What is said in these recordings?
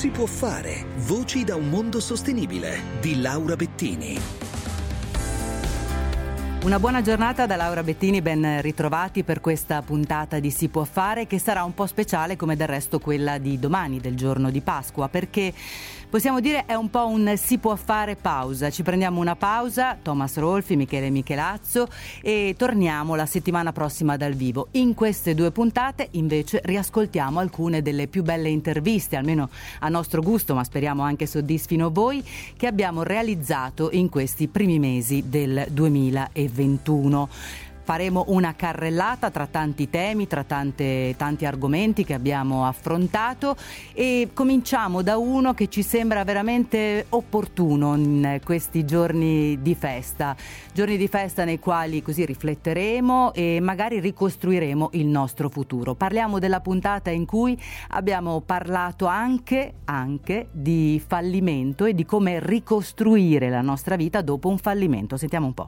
Si può fare. Voci da un mondo sostenibile di Laura Bettini. Una buona giornata da Laura Bettini, ben ritrovati per questa puntata di Si può fare, che sarà un po' speciale come del resto quella di domani, del giorno di Pasqua, perché possiamo dire è un po' un Si può fare pausa. Ci prendiamo una pausa, Thomas Rolfi, Michele Michelazzo, e torniamo la settimana prossima dal vivo. In queste due puntate invece riascoltiamo alcune delle più belle interviste, almeno a nostro gusto, ma speriamo anche soddisfino voi, che abbiamo realizzato in questi primi mesi del 2021. Faremo una carrellata tra tanti temi, tra tanti argomenti che abbiamo affrontato, e cominciamo da uno che ci sembra veramente opportuno in questi giorni di festa nei quali così rifletteremo e magari ricostruiremo il nostro futuro. Parliamo della puntata in cui abbiamo parlato anche di fallimento e di come ricostruire la nostra vita dopo un fallimento. Sentiamo un po'.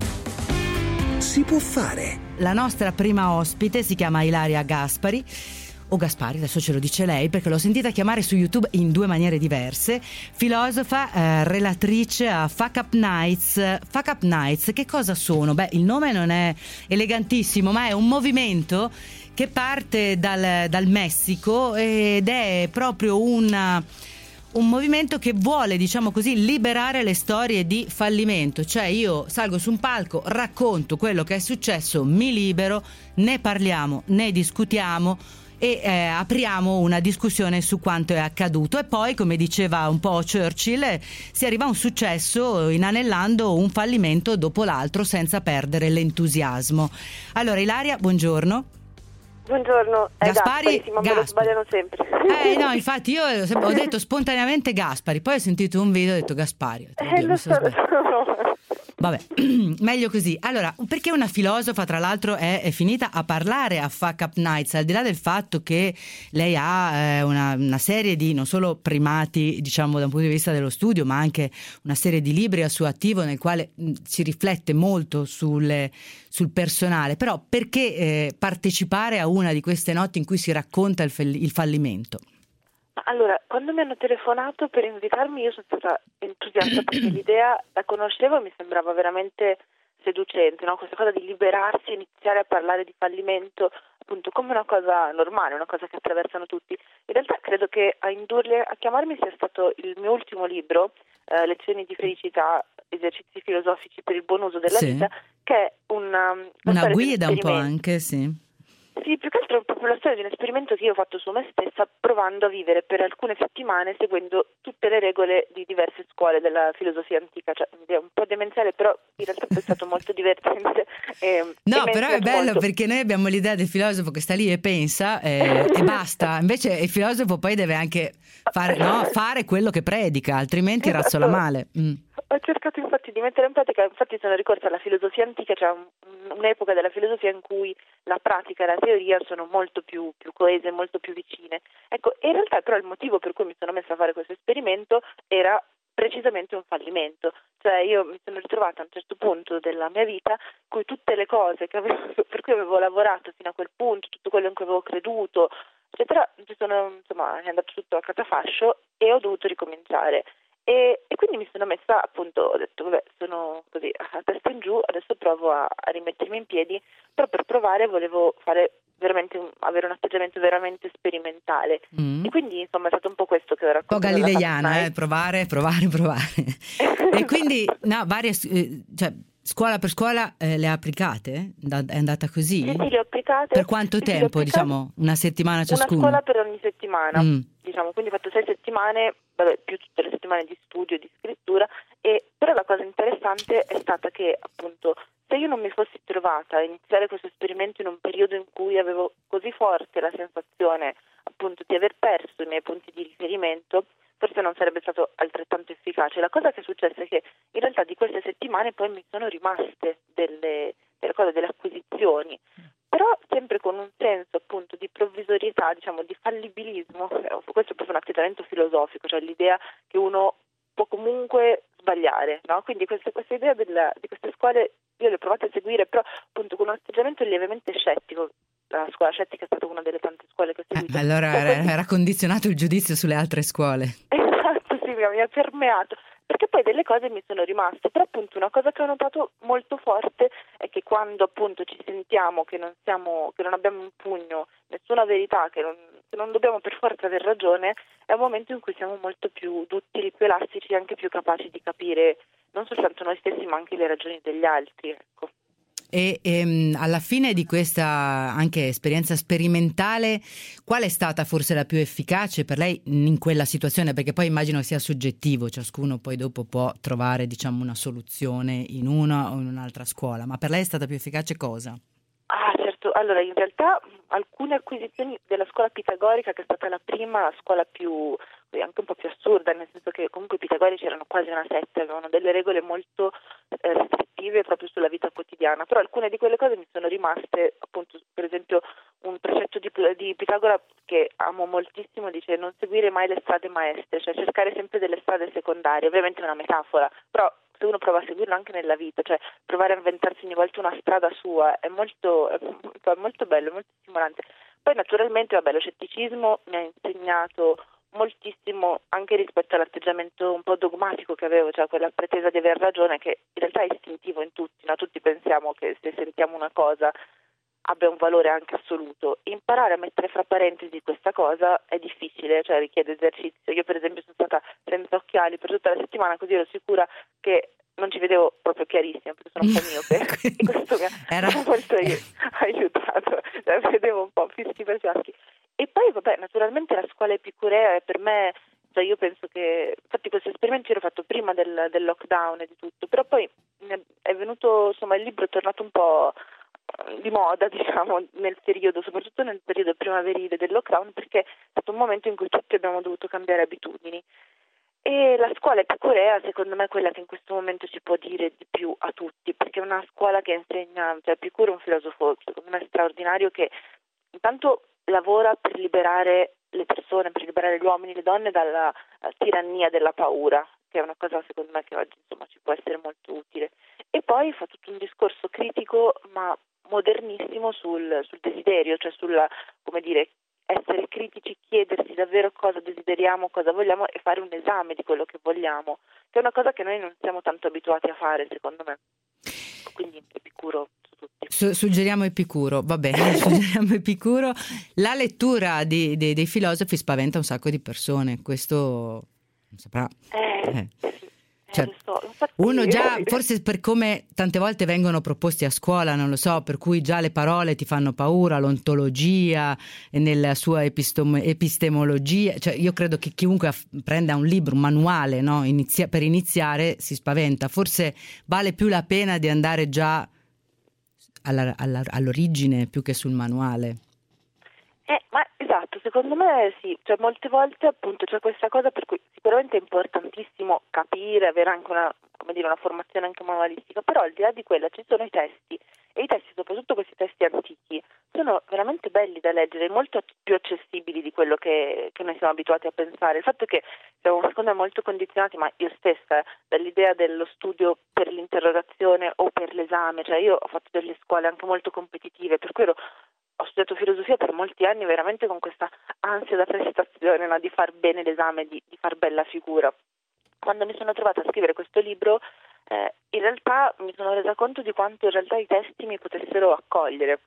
Si può fare. La nostra prima ospite si chiama Ilaria Gaspari, o Gaspari, adesso ce lo dice lei perché l'ho sentita chiamare su YouTube in due maniere diverse. Filosofa, relatrice a Fuck Up Nights. Fuck Up Nights, che cosa sono? Beh, il nome non è elegantissimo, ma è un movimento che parte dal Messico ed è proprio un movimento che vuole, diciamo così, liberare le storie di fallimento. Cioè, io salgo su un palco, racconto quello che è successo, mi libero, ne parliamo, ne discutiamo e apriamo una discussione su quanto è accaduto, e poi, come diceva un po' Churchill, si arriva a un successo inanellando un fallimento dopo l'altro senza perdere l'entusiasmo. Allora, Ilaria, buongiorno. Buongiorno, Gaspari, ma me lo sbagliano sempre. No, infatti io ho detto spontaneamente Gaspari, poi ho sentito un video e ho detto Gaspari. Vabbè, meglio così. Allora, perché una filosofa, tra l'altro, è finita a parlare a Fuck Up Nights, al di là del fatto che lei ha una serie di, non solo primati, diciamo, da un punto di vista dello studio, ma anche una serie di libri a suo attivo nel quale si riflette molto sul personale. Però perché partecipare a una di queste notti in cui si racconta il fallimento? Allora, quando mi hanno telefonato per invitarmi, io sono stata entusiasta perché l'idea la conoscevo e mi sembrava veramente seducente, no? Questa cosa di liberarsi, iniziare a parlare di fallimento appunto come una cosa normale, una cosa che attraversano tutti. In realtà credo che a indurle a chiamarmi sia stato il mio ultimo libro, Lezioni di felicità, esercizi filosofici per il buon uso della vita, che è una guida un po' anche, sì. Sì, più che altro è proprio la storia di un esperimento che io ho fatto su me stessa, provando a vivere per alcune settimane seguendo tutte le regole di diverse scuole della filosofia antica. Cioè, è un po' demenziale, però in realtà è stato molto divertente. No, però è bello molto, perché noi abbiamo l'idea del filosofo che sta lì e pensa e basta. Invece il filosofo poi deve anche fare quello che predica, altrimenti razzola male. Ho cercato infatti di mettere in pratica, infatti sono ricorsa alla filosofia antica, cioè un'epoca della filosofia in cui la pratica e la teoria sono molto più coese, molto più vicine. Ecco, in realtà però il motivo per cui mi sono messa a fare questo esperimento era precisamente un fallimento. Cioè, io mi sono ritrovata a un certo punto della mia vita in cui tutte le cose per cui avevo lavorato fino a quel punto, tutto quello in cui avevo creduto, eccetera, è andato tutto a catafascio e ho dovuto ricominciare. E quindi mi sono messa, appunto, ho detto vabbè, sono così a testa in giù, adesso provo a rimettermi in piedi, però per provare volevo fare veramente avere un atteggiamento veramente sperimentale e quindi insomma è stato un po' questo che ho raccontato. Un po' galileiana, provare e quindi varie, cioè scuola per scuola le ha applicate? È andata così? Sì, le ho applicate. Per quanto tempo, diciamo? Una settimana ciascuna? Una scuola per ogni settimana, diciamo, quindi ho fatto 6 settimane, vabbè, più tutte le settimane di studio e di scrittura, però la cosa interessante è stata che appunto se io non mi fossi trovata a iniziare questo esperimento in un periodo in cui avevo così forte la sensazione appunto di aver perso i miei punti di riferimento, forse non sarebbe stato altrettanto efficace. La cosa che è successa è che in realtà di queste settimane poi mi sono rimaste delle cose, delle acquisizioni, però sempre con un senso appunto di provvisorietà, diciamo di fallibilismo. Questo è proprio un atteggiamento filosofico, cioè l'idea che uno può comunque sbagliare, no? Quindi questa idea di queste scuole io le ho provate a seguire, però appunto con un atteggiamento lievemente scettico. La scuola scettica è stata una delle tante scuole che ho seguito. Allora era condizionato il giudizio sulle altre scuole. mi ha permeato, perché poi delle cose mi sono rimaste. Però appunto una cosa che ho notato molto forte è che quando appunto ci sentiamo che non siamo, che non abbiamo in pugno nessuna verità, che non dobbiamo per forza aver ragione, è un momento in cui siamo molto più duttili, più elastici e anche più capaci di capire non soltanto noi stessi ma anche le ragioni degli altri, ecco. E alla fine di questa anche esperienza sperimentale, qual è stata forse la più efficace per lei in quella situazione? Perché poi immagino sia soggettivo, ciascuno poi dopo può trovare, diciamo, una soluzione in una o in un'altra scuola, ma per lei è stata più efficace cosa? Ah, certo, allora in realtà alcune acquisizioni della scuola pitagorica, che è stata la prima scuola più, anche un po' più assurda, nel senso che comunque i pitagorici erano quasi una setta, avevano delle regole molto restrittive proprio sulla vita quotidiana, però alcune di quelle cose mi sono rimaste, appunto per esempio un precetto di Pitagora che amo moltissimo, dice non seguire mai le strade maestre, cioè cercare sempre delle strade secondarie, ovviamente è una metafora, però se uno prova a seguirlo anche nella vita, cioè provare a inventarsi ogni volta una strada sua è molto bello, è molto stimolante. Poi naturalmente vabbè, lo scetticismo mi ha insegnato moltissimo anche rispetto all'atteggiamento un po' dogmatico che avevo, cioè quella pretesa di aver ragione che in realtà è istintivo in tutti, no? Tutti pensiamo che se sentiamo una cosa abbia un valore anche assoluto. Imparare a mettere fra parentesi questa cosa è difficile, cioè richiede esercizio. Io per esempio sono stata senza occhiali per tutta la settimana, così ero sicura che non ci vedevo proprio chiarissimo perché sono un po' miope e questo mi ha molto aiutato, cioè, vedevo un po' fischi per fiaschi. E poi vabbè, naturalmente la scuola epicurea è per me, cioè io penso che, infatti questo esperimento l'ho fatto prima del lockdown e di tutto, però poi è venuto, insomma, il libro è tornato un po' di moda, diciamo, nel periodo, soprattutto nel periodo primaverile del lockdown, perché è stato un momento in cui tutti abbiamo dovuto cambiare abitudini. E la scuola epicurea secondo me è quella che in questo momento si può dire di più a tutti, perché è una scuola che insegna, cioè Epicuro è un filosofo secondo me straordinario che intanto lavora per liberare le persone, per liberare gli uomini e le donne dalla tirannia della paura, che è una cosa secondo me che oggi insomma ci può essere molto utile, e poi fa tutto un discorso critico ma modernissimo sul desiderio, cioè sulla, come dire, essere critici, chiedersi davvero cosa desideriamo, cosa vogliamo e fare un esame di quello che vogliamo, che è una cosa che noi non siamo tanto abituati a fare secondo me, quindi Epicuro. Suggeriamo Epicuro, va bene, suggeriamo Epicuro. La lettura dei filosofi spaventa un sacco di persone, questo non saprà. Cioè, uno già, forse per come tante volte vengono proposti a scuola, non lo so, per cui già le parole ti fanno paura, l'ontologia nella sua epistemologia, cioè io credo che chiunque prenda un libro, un manuale, no? Per iniziare si spaventa, forse vale più la pena di andare già all'origine più che sul manuale. Ma esatto, secondo me sì, cioè molte volte appunto c'è questa cosa per cui sicuramente è importantissimo capire, avere anche una, come dire, una formazione anche manualistica, però al di là di quella ci sono i testi, e i testi, soprattutto questi testi antichi, sono veramente belli da leggere, molto più accessibili di quello che noi siamo abituati a pensare. Il fatto che siamo secondo me molto condizionati, ma io stessa, dall'idea dello studio per l'interrogazione o per l'esame, cioè io ho fatto delle scuole anche molto competitive, per quello ho studiato filosofia per molti anni veramente con questa ansia da prestazione, no? Di far bene l'esame, di far bella figura. Quando mi sono trovata a scrivere questo libro, in realtà mi sono resa conto di quanto in realtà i testi mi potessero accogliere,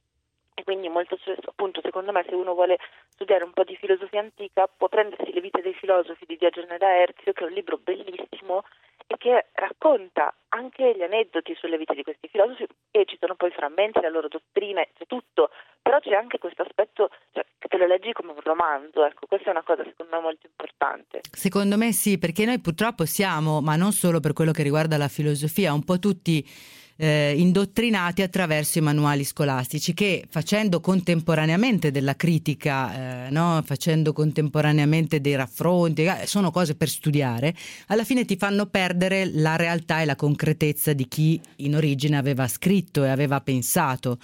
e quindi molto appunto secondo me se uno vuole studiare un po' di filosofia antica può prendersi Le vite dei filosofi di Diogene Laerzio, che è un libro bellissimo e che racconta anche gli aneddoti sulle vite di questi filosofi, e ci sono poi frammenti, la loro dottrina, c'è tutto, però c'è anche questo aspetto, cioè, che te lo leggi come un romanzo, ecco, questa è una cosa secondo me molto importante. Secondo me sì, perché noi purtroppo siamo, ma non solo per quello che riguarda la filosofia, un po' tutti indottrinati attraverso i manuali scolastici, che facendo contemporaneamente della critica, no? Facendo contemporaneamente dei raffronti, sono cose per studiare, alla fine ti fanno perdere la realtà e la concretezza di chi in origine aveva scritto e aveva pensato.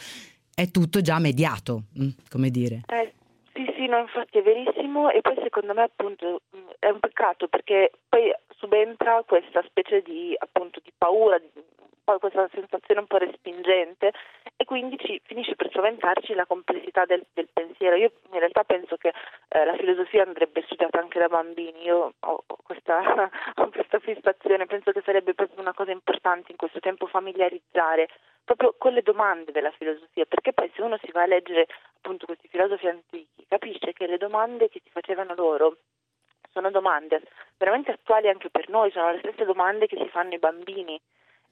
È tutto già mediato, come dire. Sì, no, infatti è verissimo, e poi secondo me appunto è un peccato perché poi subentra questa specie di, appunto, di paura, poi questa sensazione un po' respingente, e 2015 finisce per cimentarci la complessità del pensiero. Io in realtà penso che la filosofia andrebbe studiata anche da bambini. Io ho questa fissazione, penso che sarebbe proprio una cosa importante in questo tempo familiarizzare proprio con le domande della filosofia, perché poi se uno si va a leggere appunto questi filosofi antichi capisce che le domande che si facevano loro sono domande veramente attuali anche per noi, sono le stesse domande che si fanno i bambini.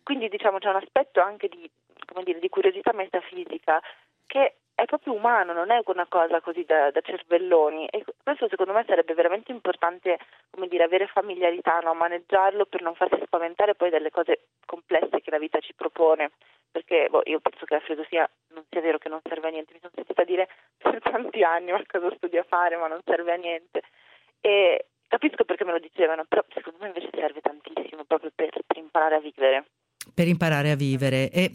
Quindi diciamo c'è un aspetto anche di, come dire, di curiosità metafisica che è proprio umano, non è una cosa così da cervelloni, e questo secondo me sarebbe veramente importante, come dire, avere familiarità, no? Maneggiarlo per non farsi spaventare poi dalle cose complesse che la vita ci propone, perché io penso che la filosofia non sia vero che non serve a niente, mi sono sentita dire per tanti anni ma cosa studio a fare, ma non serve a niente, e capisco perché me lo dicevano, però secondo me invece serve tantissimo proprio per imparare a vivere. Per imparare a vivere. E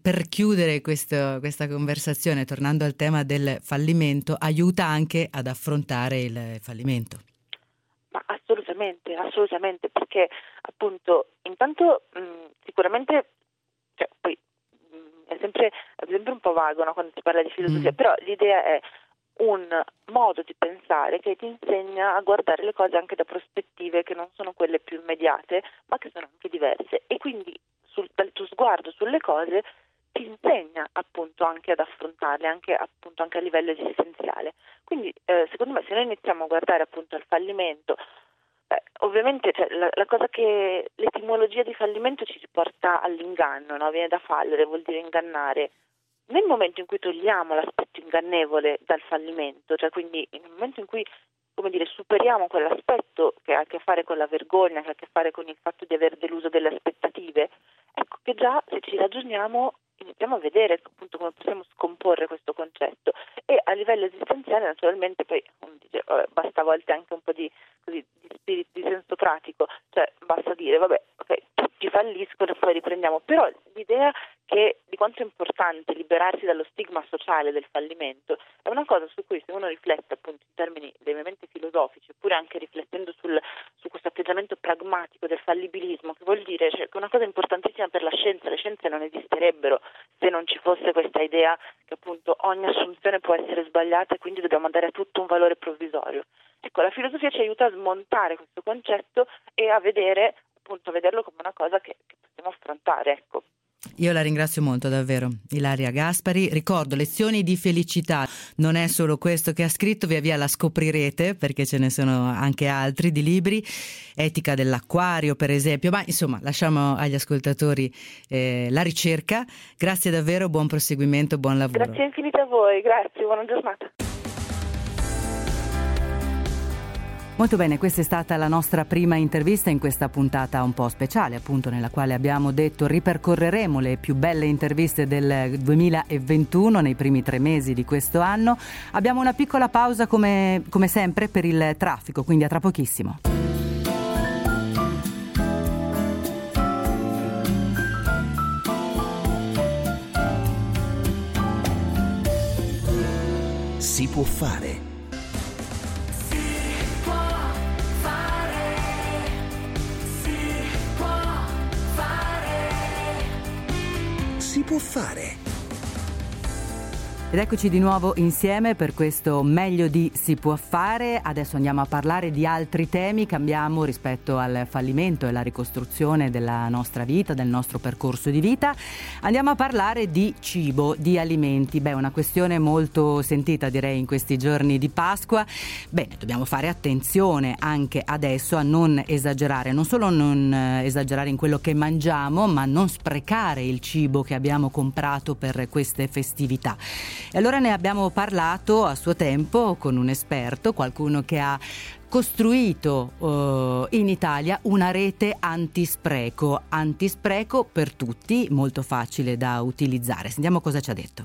per chiudere questa conversazione, tornando al tema del fallimento, aiuta anche ad affrontare il fallimento. Ma assolutamente, perché appunto intanto sicuramente, cioè, poi è sempre un po' vago, no, quando si parla di filosofia, però l'idea è un modo di pensare che ti insegna a guardare le cose anche da prospettive che non sono quelle più immediate, ma che sono anche diverse, e quindi dal tuo sguardo sulle cose ti insegna appunto anche ad affrontarle, anche appunto anche a livello esistenziale. Quindi secondo me se noi iniziamo a guardare appunto al fallimento, ovviamente cioè, la cosa che l'etimologia di fallimento ci riporta all'inganno, no? Viene da fallere, vuol dire ingannare. Nel momento in cui togliamo l'aspetto ingannevole dal fallimento, cioè quindi nel momento in cui, come dire, superiamo quell'aspetto che ha a che fare con la vergogna, che ha a che fare con il fatto di aver deluso delle aspettative, ecco che già se ci ragioniamo iniziamo a vedere appunto come possiamo scomporre questo concetto, e a livello esistenziale naturalmente poi basta a volte anche un po' di spirito, di senso pratico, cioè basta dire vabbè, ok, tutti falliscono e poi riprendiamo, però l'idea che di quanto è importante liberarsi dallo stigma sociale del fallimento è una cosa su cui se uno riflette appunto in termini levemente filosofici, oppure anche riflettendo su questo atteggiamento pragmatico del fallibilismo, che vuol dire cioè, che una cosa importantissima per la scienza, le scienze non esisterebbero se non ci fosse questa idea che appunto ogni assunzione può essere sbagliata e quindi dobbiamo dare a tutto un valore provvisorio. Ecco, la filosofia ci aiuta a smontare questo concetto e a vedere appunto, a vederlo come una cosa che possiamo affrontare, ecco. Io la ringrazio molto davvero, Ilaria Gaspari. Ricordo Lezioni di felicità, non è solo questo che ha scritto, via via la scoprirete perché ce ne sono anche altri di libri, Etica dell'acquario per esempio, ma insomma lasciamo agli ascoltatori la ricerca. Grazie davvero, buon proseguimento, buon lavoro. Grazie infinite a voi, grazie, buona giornata. Molto bene, questa è stata la nostra prima intervista in questa puntata un po' speciale, appunto, nella quale abbiamo detto ripercorreremo le più belle interviste del 2021 nei primi 3 mesi di questo anno. Abbiamo una piccola pausa come sempre per il traffico, quindi a tra pochissimo. Si può fare. Si può fare. Ed eccoci di nuovo insieme per questo meglio di Si può fare. Adesso andiamo a parlare di altri temi, cambiamo rispetto al fallimento e alla ricostruzione della nostra vita, del nostro percorso di vita. Andiamo a parlare di cibo, di alimenti. Beh, una questione molto sentita direi in questi giorni di Pasqua. Bene, dobbiamo fare attenzione anche adesso a non esagerare, non solo non esagerare in quello che mangiamo, ma non sprecare il cibo che abbiamo comprato per queste festività. E allora ne abbiamo parlato a suo tempo con un esperto, qualcuno che ha costruito in Italia una rete antispreco per tutti, molto facile da utilizzare. Sentiamo cosa ci ha detto.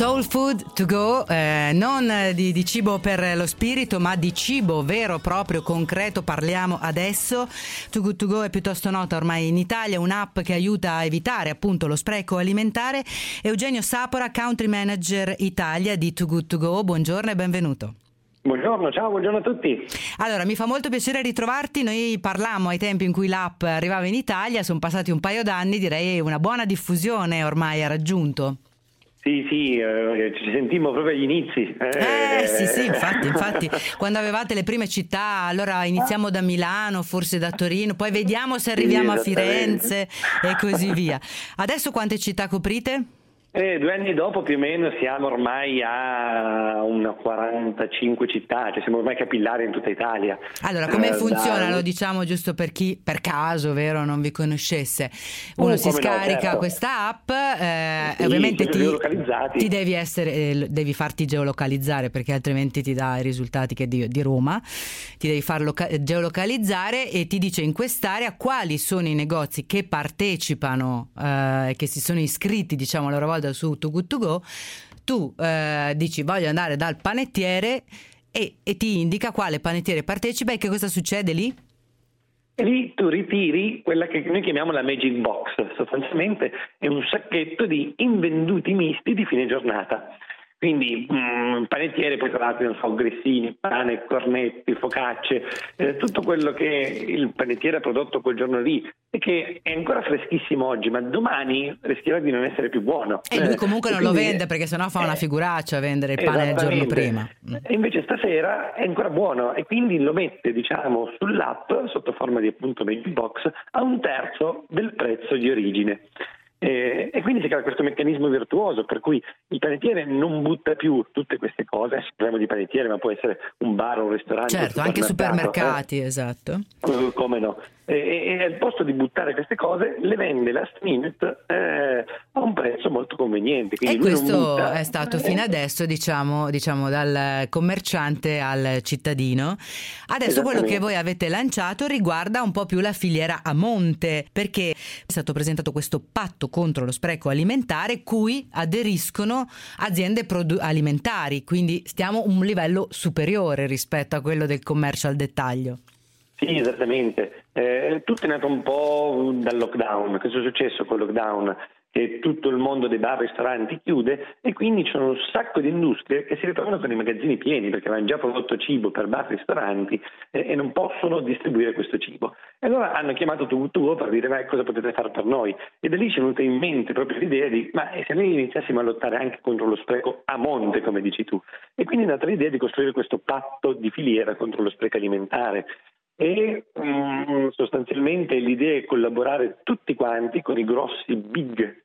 Soul Food To Go, non di cibo per lo spirito, ma di cibo vero, proprio, concreto, parliamo adesso. Too Good To Go è piuttosto nota ormai in Italia, un'app che aiuta a evitare appunto lo spreco alimentare. Eugenio Sapora, Country Manager Italia di Too Good To Go, buongiorno e benvenuto. Buongiorno, ciao, buongiorno a tutti. Allora, mi fa molto piacere ritrovarti. Noi parlammo ai tempi in cui l'app arrivava in Italia, sono passati un paio d'anni, direi una buona diffusione ormai ha raggiunto. Sì, ci sentimmo proprio agli inizi. Sì, infatti, quando avevate le prime città, allora iniziamo da Milano, forse da Torino, poi vediamo se arriviamo a Firenze e così via. Adesso quante città coprite? 2 anni dopo più o meno siamo ormai a una 45 città, cioè siamo ormai capillari in tutta Italia. Allora, come funziona? Lo diciamo giusto per chi per caso, vero, non vi conoscesse. Uno si scarica questa app, sì, ovviamente ti devi essere devi farti geolocalizzare, perché altrimenti ti dà i risultati che di Roma. Ti devi far geolocalizzare e ti dice in quest'area quali sono i negozi che partecipano, che si sono iscritti, diciamo, a loro volta su Too Good To Go. Tu dici voglio andare dal panettiere e ti indica quale panettiere partecipa. E che cosa succede lì? E lì tu ritiri quella che noi chiamiamo la magic box, sostanzialmente è un sacchetto di invenduti misti di fine giornata. Quindi panettiere, poi trovate, non so, grissini, pane, cornetti, focacce, tutto quello che il panettiere ha prodotto quel giorno lì e che è ancora freschissimo oggi, ma domani rischierà di non essere più buono. E lui comunque non lo vende, perché sennò fa una figuraccia a vendere il pane il giorno prima. E invece stasera è ancora buono e quindi lo mette, diciamo, sull'app sotto forma di appunto magic box a 1/3 del prezzo di origine. E quindi si crea questo meccanismo virtuoso per cui il panettiere non butta più tutte queste cose. Parliamo di panettiere, ma può essere un bar, un ristorante, certo, anche supermercati, esatto, come no. E al posto di buttare queste cose le vende last minute a un prezzo molto conveniente, quindi e questo è stato fino adesso, diciamo dal commerciante al cittadino. Adesso quello che voi avete lanciato riguarda un po' più la filiera a monte, perché è stato presentato questo patto contro lo spreco alimentare cui aderiscono aziende alimentari, quindi stiamo a un livello superiore rispetto a quello del commercio al dettaglio. Sì, esattamente. Tutto è nato un po' dal lockdown. Cosa è successo col lockdown? Che tutto il mondo dei bar e ristoranti chiude e quindi c'è un sacco di industrie che si ritrovano con i magazzini pieni perché avevano già prodotto cibo per bar e ristoranti e non possono distribuire questo cibo. E allora hanno chiamato Too Good To Go per dire cosa potete fare per noi, e da lì ci è venuta in mente proprio l'idea di se noi iniziassimo a lottare anche contro lo spreco a monte, come dici tu, e quindi è nata l'idea di costruire questo patto di filiera contro lo spreco alimentare. E sostanzialmente l'idea è collaborare tutti quanti con i grossi big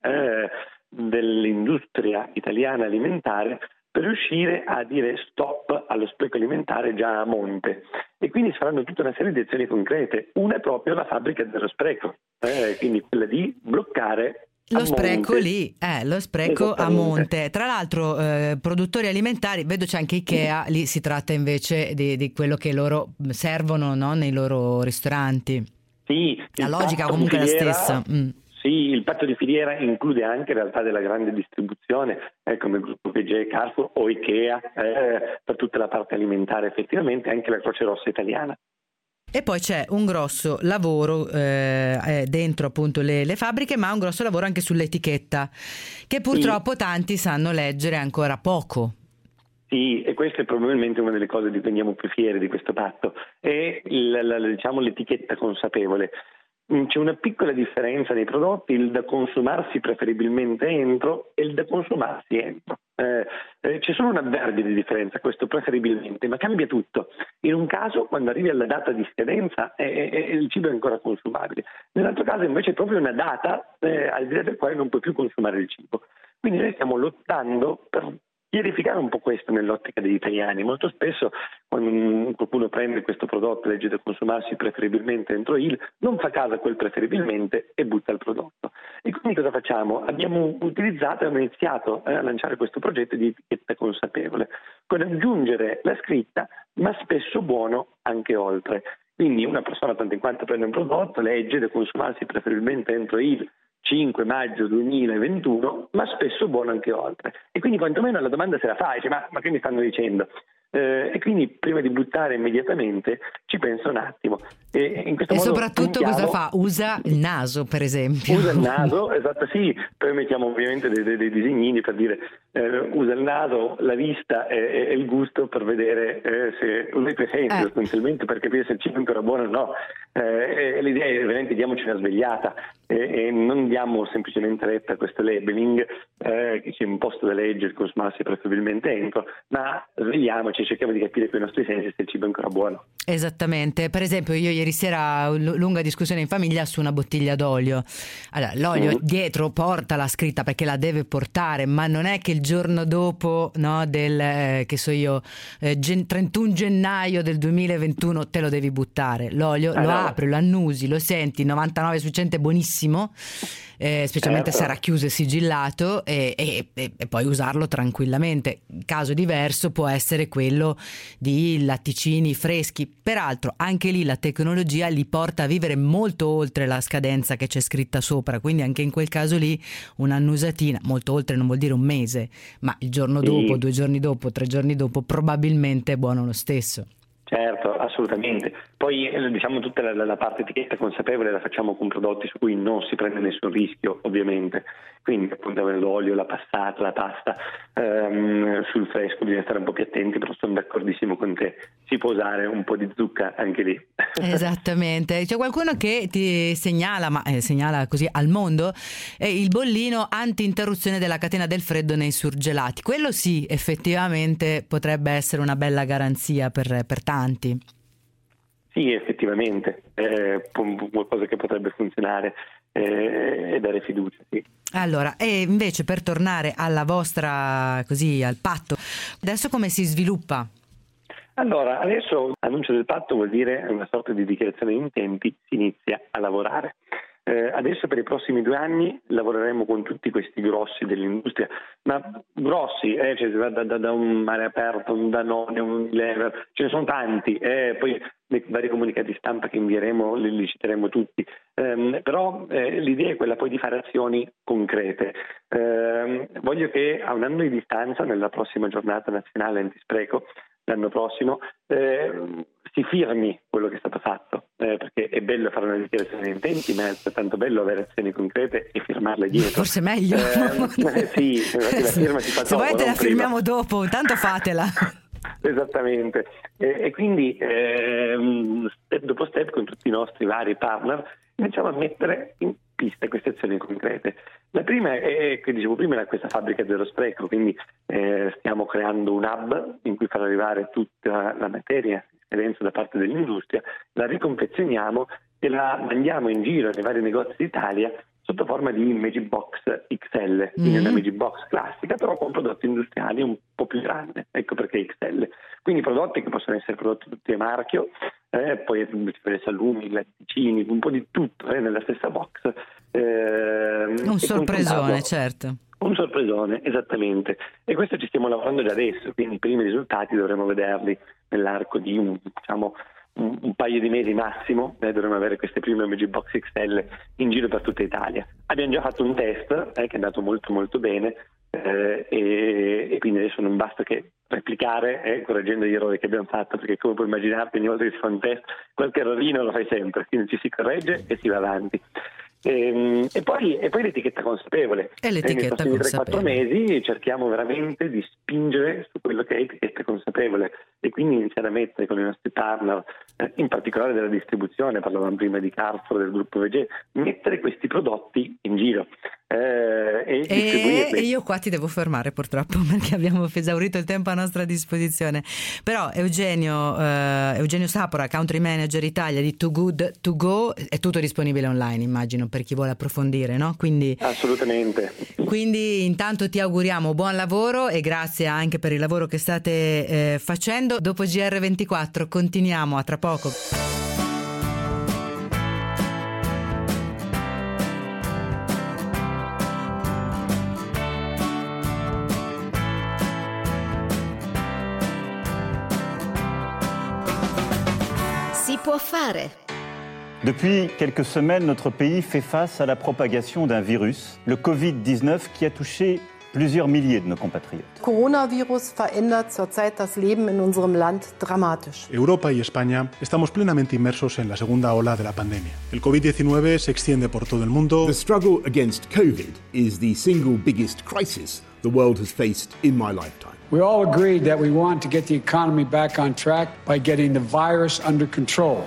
dell'industria italiana alimentare per riuscire a dire stop allo spreco alimentare già a monte. E quindi si faranno tutta una serie di azioni concrete. Una è proprio la fabbrica dello spreco, quindi quella di bloccare lo spreco lì, lo spreco a monte. Tra l'altro produttori alimentari, vedo c'è anche Ikea, lì si tratta invece di quello che loro servono, no? Nei loro ristoranti. Sì, la logica comunque è la stessa. Sì, il patto di filiera include anche in realtà della grande distribuzione, come il gruppo PG, Carrefour o Ikea, per tutta la parte alimentare, effettivamente anche la Croce Rossa italiana. E poi c'è un grosso lavoro dentro appunto le fabbriche, ma un grosso lavoro anche sull'etichetta, che purtroppo tanti sanno leggere ancora poco. Sì, e questa è probabilmente una delle cose di cui andiamo più fieri di questo patto, è diciamo l'etichetta consapevole. C'è una piccola differenza nei prodotti, il da consumarsi preferibilmente entro e il da consumarsi entro. C'è solo un avverbio di differenza, questo preferibilmente, ma cambia tutto. In un caso, quando arrivi alla data di scadenza, il cibo è ancora consumabile. Nell'altro caso invece è proprio una data al di là del quale non puoi più consumare il cibo. Quindi noi stiamo lottando per chiarificare un po' questo nell'ottica degli italiani. Molto spesso quando qualcuno prende questo prodotto e legge da consumarsi preferibilmente entro il, non fa caso a quel preferibilmente e butta il prodotto. E quindi cosa facciamo? Abbiamo utilizzato e abbiamo iniziato a lanciare questo progetto di etichetta consapevole, con aggiungere la scritta ma spesso buono anche oltre. Quindi una persona, tanto in quanto prende un prodotto, legge da consumarsi preferibilmente entro il, 5 maggio 2021, ma spesso buono anche oltre. E quindi quantomeno la domanda se la fai, cioè, ma che mi stanno dicendo? E quindi prima di buttare immediatamente ci penso un attimo. E in questo modo soprattutto cosa fa? Usa il naso, per esempio. Usa il naso, esatto, sì. Poi mettiamo ovviamente dei disegnini per dire usa il naso, la vista e il gusto per vedere se uno dei sensi sostanzialmente per capire se il cibo è ancora buono o no. L'idea è veramente diamoci una svegliata e non diamo semplicemente retta a questo labeling che c'è imposto da legge, cosmarsi preferibilmente entro, ma svegliamoci, cerchiamo di capire con i nostri sensi se il cibo è ancora buono. Esattamente, per esempio io ieri sera lunga discussione in famiglia su una bottiglia d'olio. Allora, l'olio dietro porta la scritta perché la deve portare, ma non è che il giorno dopo, no, del che so io 31 gennaio del 2021 te lo devi buttare. L'olio lo apri, lo annusi, lo senti, 99 su 100 è buonissimo, specialmente sarà chiuso e sigillato e poi usarlo tranquillamente. Caso diverso può essere quello di latticini freschi, peraltro anche lì la tecnologia li porta a vivere molto oltre la scadenza che c'è scritta sopra, quindi anche in quel caso lì un'annusatina, molto oltre non vuol dire un mese, ma il giorno dopo, 2 giorni dopo, 3 giorni dopo probabilmente è buono lo stesso. Certo, assolutamente. Poi diciamo tutta la parte etichetta consapevole la facciamo con prodotti su cui non si prende nessun rischio, ovviamente. Quindi appunto l'olio, la passata, la pasta, sul fresco bisogna stare un po' più attenti, però sono d'accordissimo con te. Si può usare un po' di zucca anche lì. Esattamente. C'è qualcuno che ti segnala, ma segnala così al mondo, il bollino anti-interruzione della catena del freddo nei surgelati. Quello sì, effettivamente potrebbe essere una bella garanzia per tanti. Sì, effettivamente, qualcosa che potrebbe funzionare e dare fiducia, sì. Allora, e invece per tornare alla vostra, così, al patto, adesso come si sviluppa? Allora, adesso annuncio del patto vuol dire una sorta di dichiarazione di intenti, si inizia a lavorare. Adesso per i prossimi 2 anni lavoreremo con tutti questi grossi dell'industria, ma grossi, cioè, da un mare aperto, un Danone, un Lever, ce ne sono tanti, poi nei vari comunicati stampa che invieremo li citeremo tutti, però l'idea è quella poi di fare azioni concrete. Voglio che a un anno di distanza, nella prossima giornata nazionale antispreco, l'anno prossimo, si firmi quello che è stato fatto, perché è bello fare una dichiarazione di intenti, ma è tanto bello avere azioni concrete e firmarle dietro. Forse è meglio. Sì, la firma si fa dopo. Se volete la firmiamo dopo, intanto fatela. Esattamente. E quindi step dopo step con tutti i nostri vari partner iniziamo a mettere in pista queste azioni concrete. La prima è, che dicevo prima, era questa fabbrica dello spreco, quindi stiamo creando un hub in cui far arrivare tutta la materia da parte dell'industria, la riconfezioniamo e la mandiamo in giro nei vari negozi d'Italia sotto forma di Magic Box XL, quindi una Magic Box classica, però con prodotti industriali un po' più grande, ecco perché XL. Quindi prodotti che possono essere prodotti tutti a marchio, poi salumi, latticini, un po' di tutto nella stessa box. Un sorpresone, certo. Un sorpresone, esattamente. E questo ci stiamo lavorando già adesso, quindi i primi risultati dovremo vederli nell'arco di un paio di mesi massimo. Dovremo avere queste prime MG Box XL in giro per tutta Italia. Abbiamo già fatto un test che è andato molto molto bene e quindi adesso non basta che replicare, correggendo gli errori che abbiamo fatto, perché come puoi immaginarti ogni volta che si fa un test qualche errorino lo fai sempre, quindi ci si corregge e si va avanti. E poi l'etichetta consapevole. E l'etichetta nei prossimi 3-4 mesi cerchiamo veramente di spingere su quello che è etichetta consapevole e quindi iniziare a mettere con i nostri partner, in particolare della distribuzione, parlavamo prima di Carrefour, del gruppo VG, mettere questi prodotti in giro. E io qua ti devo fermare purtroppo perché abbiamo esaurito il tempo a nostra disposizione, però Eugenio Sapora, Country Manager Italia di Too Good To Go, è tutto disponibile online immagino per chi vuole approfondire, no? Quindi, assolutamente, quindi intanto ti auguriamo buon lavoro e grazie anche per il lavoro che state facendo. Dopo GR24 continuiamo, a tra poco. Si può fare. Depuis quelques semaines, notre pays fait face à la propagation d'un virus, le Covid-19, qui a touché plusieurs milliers de nos compatriotes. Coronavirus verändert zurzeit das Leben in unserem Land dramatisch. Europa y España estamos plenamente inmersos en la segunda ola de la pandemia. El Covid-19 se extiende por todo el mundo. The struggle against COVID is the single biggest crisis the world has faced in my lifetime. We all agreed that we want to get the economy back on track by getting the virus under control.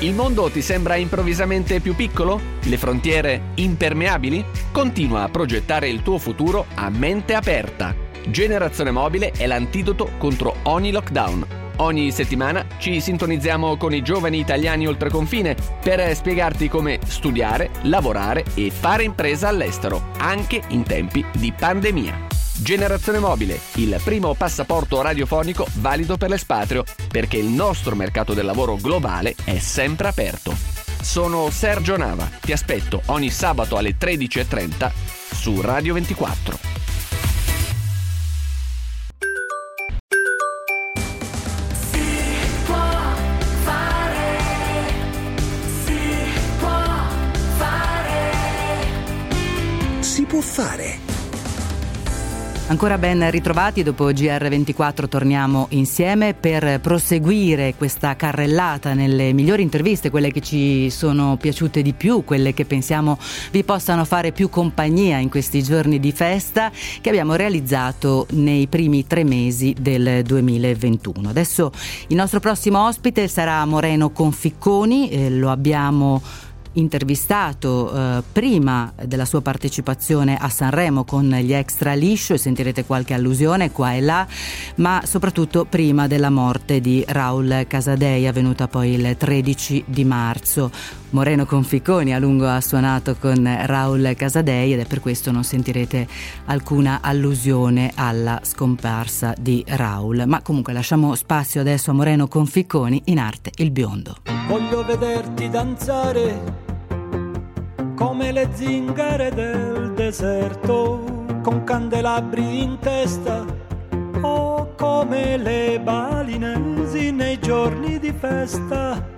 Il mondo ti sembra improvvisamente più piccolo? Le frontiere impermeabili? Continua a progettare il tuo futuro a mente aperta. Generazione Mobile è l'antidoto contro ogni lockdown. Ogni settimana ci sintonizziamo con i giovani italiani oltreconfine per spiegarti come studiare, lavorare e fare impresa all'estero, anche in tempi di pandemia. Generazione Mobile, il primo passaporto radiofonico valido per l'espatrio, perché il nostro mercato del lavoro globale è sempre aperto. Sono Sergio Nava, ti aspetto ogni sabato alle 13:30 su Radio 24. Si può fare. Ancora ben ritrovati, dopo GR24 torniamo insieme per proseguire questa carrellata nelle migliori interviste, quelle che ci sono piaciute di più, quelle che pensiamo vi possano fare più compagnia in questi giorni di festa che abbiamo realizzato nei primi 3 mesi del 2021. Adesso il nostro prossimo ospite sarà Moreno Conficconi, lo abbiamo intervistato prima della sua partecipazione a Sanremo con gli Extraliscio, e sentirete qualche allusione qua e là, ma soprattutto prima della morte di Raul Casadei, avvenuta poi il 13 di marzo. Moreno Conficconi a lungo ha suonato con Raul Casadei ed è per questo non sentirete alcuna allusione alla scomparsa di Raul. Ma comunque lasciamo spazio adesso a Moreno Conficconi in arte il biondo. Voglio vederti danzare come le zingare del deserto, con candelabri in testa, o come le balinesi nei giorni di festa.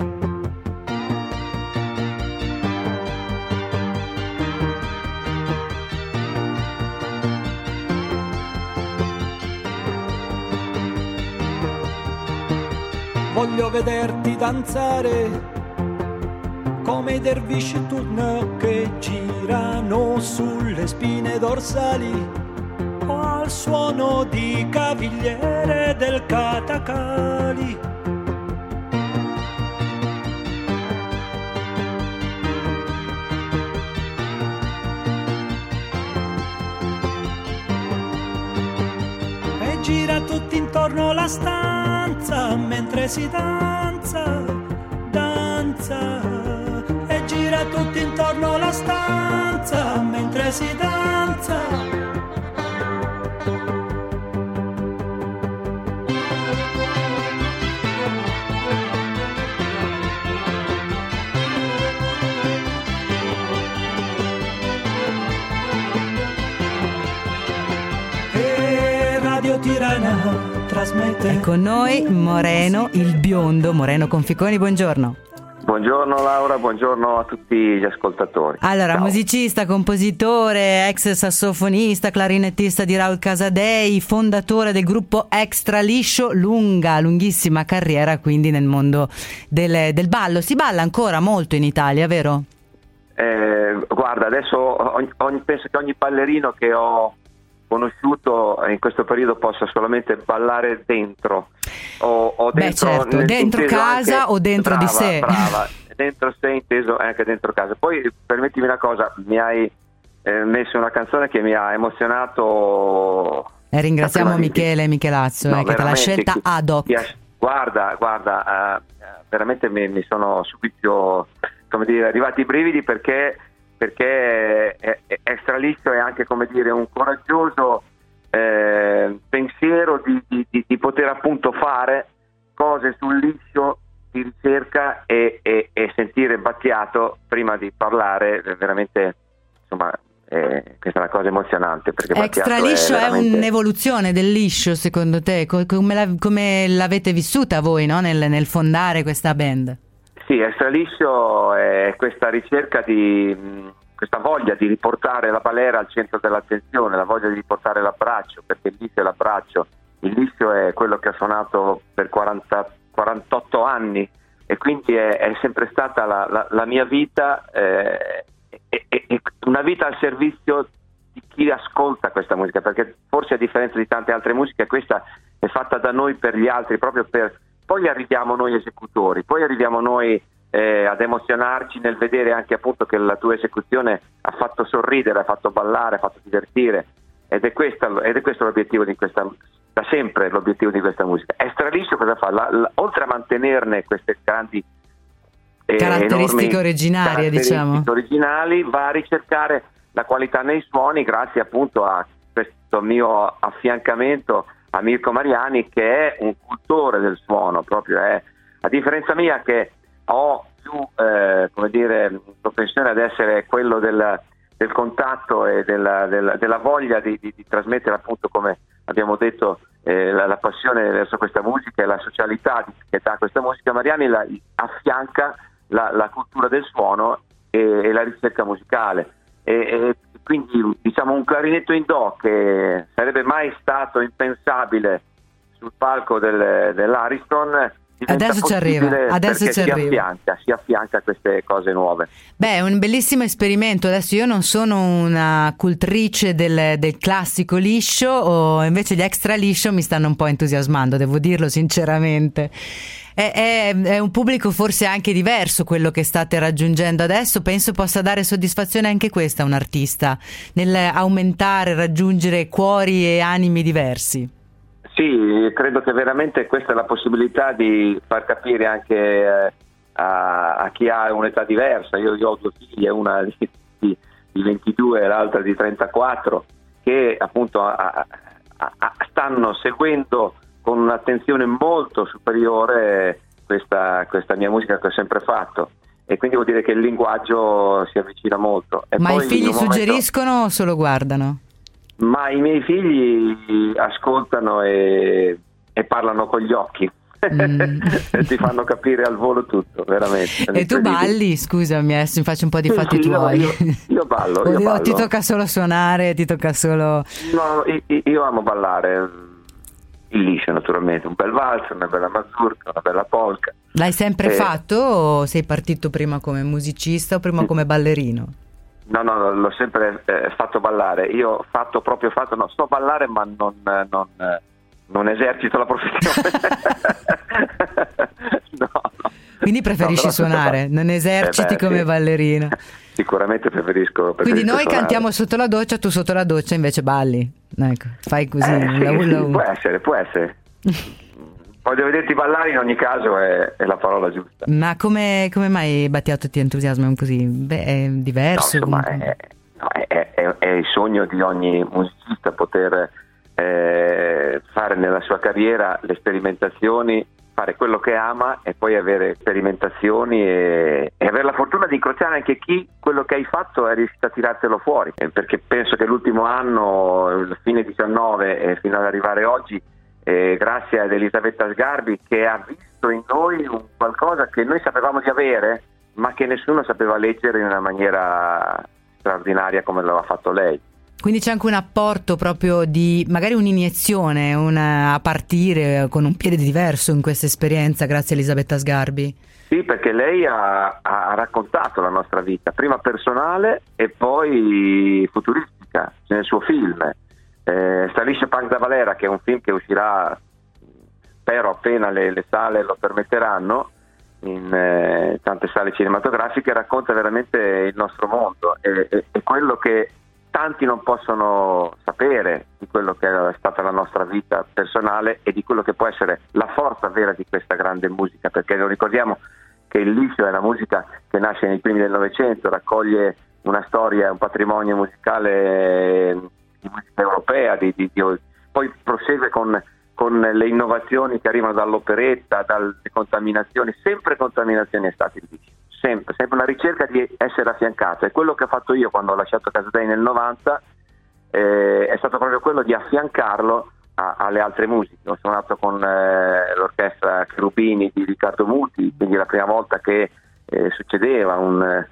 Voglio vederti danzare come i dervisci turno che girano sulle spine dorsali, o al suono di cavigliere del catacali. E gira tutti intorno la stanza mentre si danza, danza. Gira tutti intorno alla stanza mentre si danza. E Radio Tirana trasmette. È con noi Moreno, il biondo, Moreno Conficconi, buongiorno. Buongiorno Laura, buongiorno a tutti gli ascoltatori. Allora, ciao. Musicista, compositore, ex sassofonista, clarinettista di Raul Casadei, fondatore del gruppo Extraliscio, lunghissima carriera quindi nel mondo del ballo. Si balla ancora molto in Italia, vero? Guarda, adesso penso che ogni ballerino che ho conosciuto in questo periodo possa solamente ballare dentro. O dentro, beh, certo, dentro casa anche, o dentro, brava, di sé. Brava, dentro sé inteso anche dentro casa. Poi permettimi una cosa, mi hai messo una canzone che mi ha emozionato. Ringraziamo Michele Michelazzo, no, che te l'ha scelta ad hoc. Guarda, veramente mi sono subito, come dire, arrivati i brividi perché Extraliscio è anche, come dire, un coraggioso pensiero di poter appunto fare cose sul liscio di ricerca e sentire Battiato prima di parlare, veramente, insomma, questa è una cosa emozionante, perché Extraliscio è veramente un'evoluzione del liscio, secondo te? Come l'avete vissuta voi, no? nel fondare questa band? Sì, Extraliscio è questa ricerca di questa voglia di riportare la balera al centro dell'attenzione, la voglia di riportare l'abbraccio, perché il lischio è l'abbraccio, il lischio è quello che ha suonato per 48 anni e quindi è sempre stata la mia vita, è una vita al servizio di chi ascolta questa musica, perché forse a differenza di tante altre musiche questa è fatta da noi per gli altri, proprio per poi arriviamo noi esecutori, poi arriviamo noi ad emozionarci nel vedere anche appunto che la tua esecuzione ha fatto sorridere, ha fatto ballare, ha fatto divertire, ed è questo l'obiettivo di questa, da sempre l'obiettivo di questa musica. Extraliscio cosa fa? Oltre a mantenerne queste grandi caratteristiche originarie, diciamo, originali, va a ricercare la qualità nei suoni grazie appunto a questo mio affiancamento a Mirko Mariani, che è un cultore del suono, proprio è a differenza mia che ho più propensione ad essere quello del contatto e della voglia di trasmettere appunto, come abbiamo detto, la passione verso questa musica e la socialità che dà questa musica. Mariani affianca la cultura del suono e la ricerca musicale e quindi diciamo un clarinetto in do che sarebbe mai stato impensabile sul palco dell'Ariston adesso ci arriva. Si affianca a queste cose nuove. Beh, è un bellissimo esperimento. Adesso io non sono una cultrice del classico liscio, o invece gli Extraliscio mi stanno un po' entusiasmando, devo dirlo sinceramente. È un pubblico forse anche diverso quello che state raggiungendo adesso, penso possa dare soddisfazione anche questa a un artista nel aumentare, raggiungere cuori e animi diversi. Sì, credo che veramente questa è la possibilità di far capire anche a chi ha un'età diversa. Io ho due figlie, una di 22 e l'altra di 34, che appunto stanno seguendo con un'attenzione molto superiore questa mia musica che ho sempre fatto. E quindi vuol dire che il linguaggio si avvicina molto. E ma poi i figli suggeriscono o solo guardano? Ma i miei figli ascoltano e parlano con gli occhi, ti fanno capire al volo tutto, veramente. E tu balli? Scusami, adesso mi faccio un po' di fatti tuoi. Io ballo. Ti tocca solo suonare, ti tocca solo... No, io amo ballare, il liscio naturalmente, un bel valzer, una bella mazurka, una bella polka. L'hai sempre fatto o sei partito prima come musicista o prima come ballerino? No, l'ho sempre fatto ballare. So ballare, ma non esercito la professione. No. Quindi preferisci suonare, non eserciti come ballerina. Sicuramente preferisco. Quindi noi suonare. Cantiamo sotto la doccia, tu sotto la doccia invece balli. Ecco, fai così. Può essere. Voglio vederti ballare, in ogni caso è la parola giusta. Ma come mai Battiato ti entusiasma così? Beh, è diverso. No, insomma, è il sogno di ogni musicista poter fare nella sua carriera le sperimentazioni, fare quello che ama e poi avere sperimentazioni e avere la fortuna di incrociare anche chi quello che hai fatto è riuscito a tirartelo fuori. Perché penso che l'ultimo anno, fine 19 e fino ad arrivare oggi, grazie ad Elisabetta Sgarbi, che ha visto in noi un qualcosa che noi sapevamo di avere ma che nessuno sapeva leggere in una maniera straordinaria come l'aveva fatto lei. Quindi c'è anche un apporto proprio di magari un'iniezione, a partire con un piede diverso in questa esperienza grazie a Elisabetta Sgarbi. Sì, perché lei ha raccontato la nostra vita, prima personale e poi futuristica nel suo film Salisce Panza Valera, che è un film che uscirà, spero, appena le sale lo permetteranno, in tante sale cinematografiche. Racconta veramente il nostro mondo e quello che tanti non possono sapere di quello che è stata la nostra vita personale e di quello che può essere la forza vera di questa grande musica, perché lo ricordiamo che il liscio è una musica che nasce nei primi del Novecento, raccoglie una storia, un patrimonio musicale di musica europea, poi prosegue con le innovazioni che arrivano dall'operetta, dalle contaminazioni, sempre contaminazioni è stato il liscio, sempre una ricerca di essere affiancato. E quello che ho fatto io quando ho lasciato Casadei nel 90 è stato proprio quello di affiancarlo alle altre musiche. Ho suonato con l'orchestra Cherubini di Riccardo Mutti, quindi è la prima volta che succedeva un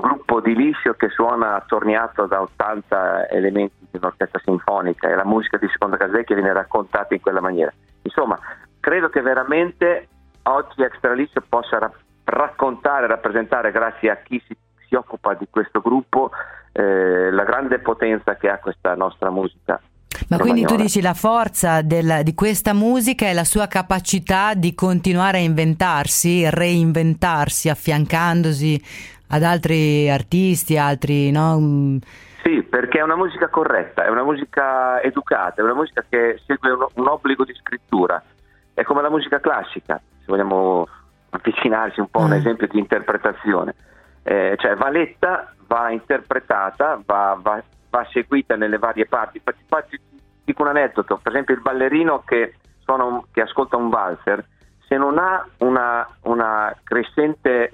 gruppo di Liscio che suona attorniato da 80 elementi di un'orchestra sinfonica, e la musica di Secondo Casei che viene raccontata in quella maniera. Insomma, credo che veramente oggi Extraliscio possa raccontare, rappresentare, grazie a chi si occupa di questo gruppo, la grande potenza che ha questa nostra musica. Ma quindi tu dici la forza di questa musica è la sua capacità di continuare a inventarsi, reinventarsi, affiancandosi ad altri artisti, altri, no? Sì, perché è una musica corretta, è una musica educata, è una musica che segue un obbligo di scrittura. È come la musica classica, se vogliamo avvicinarci un po' a un esempio di interpretazione. Cioè va letta, va interpretata, va seguita nelle varie parti. Dico un aneddoto, per esempio il ballerino che ascolta un valzer, se non ha una crescente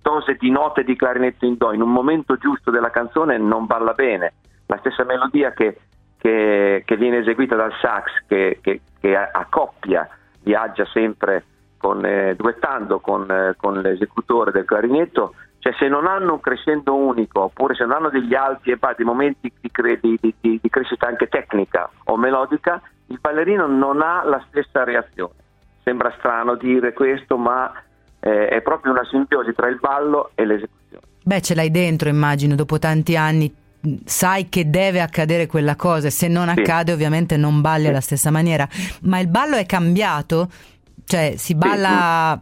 dose di note di clarinetto in do in un momento giusto della canzone, non balla bene. La stessa melodia che viene eseguita dal sax, che a coppia viaggia sempre duettando con l'esecutore del clarinetto, cioè se non hanno un crescendo unico, oppure se non hanno degli alti e bassi, momenti di crescita anche tecnica o melodica, il ballerino non ha la stessa reazione. Sembra strano dire questo, ma è proprio una simbiosi tra il ballo e l'esecuzione. Beh, ce l'hai dentro, immagino, dopo tanti anni sai che deve accadere quella cosa, e se non accade ovviamente non balli alla stessa maniera. Ma il ballo è cambiato? Cioè si balla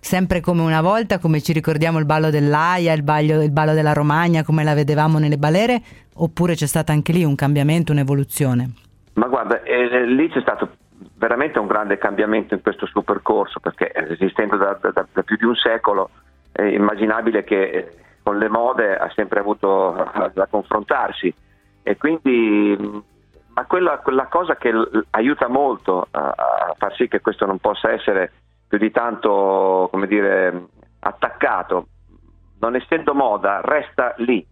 sempre come una volta, come ci ricordiamo il ballo dell'Aia, il ballo della Romagna, come la vedevamo nelle balere, oppure c'è stato anche lì un cambiamento, un'evoluzione? Ma guarda, lì c'è stato veramente un grande cambiamento in questo suo percorso, perché esistendo da più di un secolo è immaginabile che con le mode ha sempre avuto da confrontarsi, e quindi ma quella cosa che aiuta molto a far sì che questo non possa essere più di tanto, attaccato, non essendo moda, resta lì,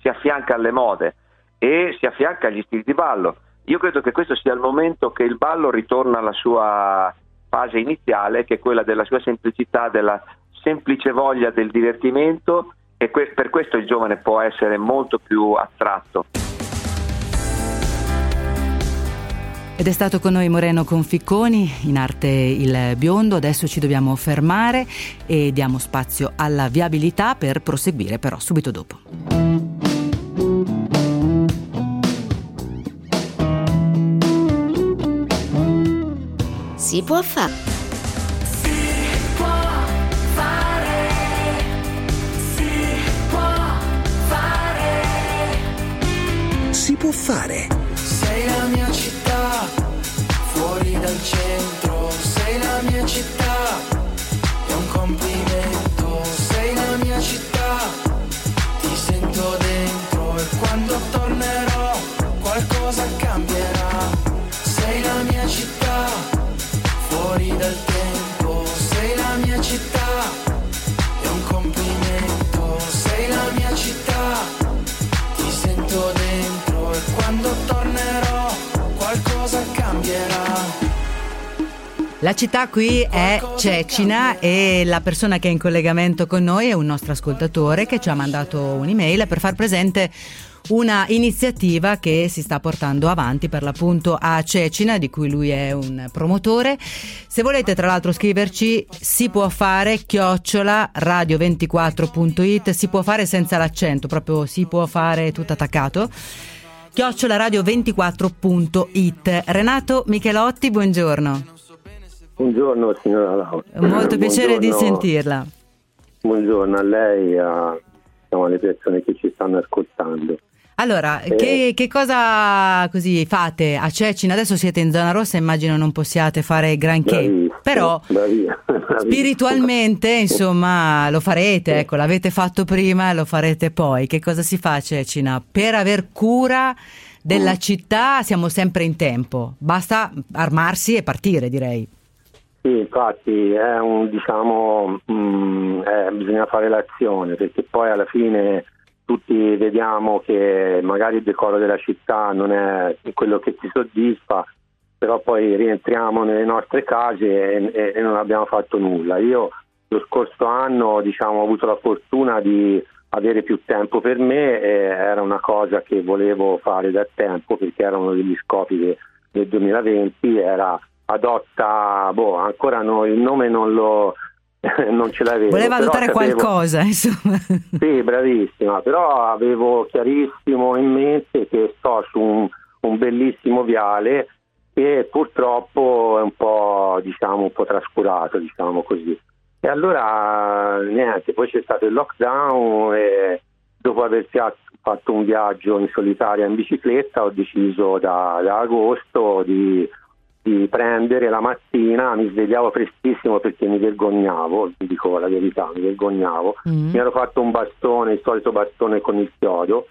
si affianca alle mode e si affianca agli stili di ballo. Io credo che questo sia il momento che il ballo ritorna alla sua fase iniziale, che è quella della sua semplicità, della semplice voglia del divertimento, e per questo il giovane può essere molto più attratto. Ed è stato con noi Moreno Conficconi, in arte il biondo. Adesso ci dobbiamo fermare e diamo spazio alla viabilità per proseguire però subito dopo. Si può fare. Si può fare. Si può fare. Si può fare. Sei la mia città. Fuori dal centro, sei la mia città, è un complimento, sei la mia città, ti sento dentro e quando tornerò qualcosa cambierà, sei la mia città, fuori dal tempo, sei la mia città, è un complimento, sei la mia città, ti sento dentro e quando tornerò qualcosa cambierà. La città qui è Cecina e la persona che è in collegamento con noi è un nostro ascoltatore che ci ha mandato un'email per far presente una iniziativa che si sta portando avanti per l'appunto a Cecina, di cui lui è un promotore. Se volete tra l'altro scriverci, si può fare @radio24.it, si può fare senza l'accento, proprio si può fare tutto attaccato @radio24.it. Renato Michelotti, buongiorno. Buongiorno signora Laura. Molto piacere di sentirla. Buongiorno a lei, alle persone che ci stanno ascoltando. Allora, che cosa così fate a Cecina? Adesso siete in zona rossa, immagino non possiate fare granché, bravissimo, però bravissimo. Spiritualmente insomma lo farete, ecco, l'avete fatto prima e lo farete poi. Che cosa si fa a Cecina? Per aver cura della città siamo sempre in tempo, basta armarsi e partire, direi. Sì, infatti è bisogna fare l'azione, perché poi alla fine tutti vediamo che magari il decoro della città non è quello che ci soddisfa, però poi rientriamo nelle nostre case e non abbiamo fatto nulla. Io lo scorso anno ho avuto la fortuna di avere più tempo per me, e era una cosa che volevo fare da tempo, perché era uno degli scopi del 2020, era Adotta, ancora il nome non ce l'avevo. Voleva adottare qualcosa, insomma. Sì, bravissima, però avevo chiarissimo in mente che sto su un bellissimo viale che purtroppo è un po' trascurato, così. E allora niente, poi c'è stato il lockdown e dopo aver fatto un viaggio in solitaria in bicicletta ho deciso da agosto di prendere la mattina, mi svegliavo prestissimo perché mi vergognavo, vi dico la verità, mi ero fatto un bastone, il solito bastone con il chiodo,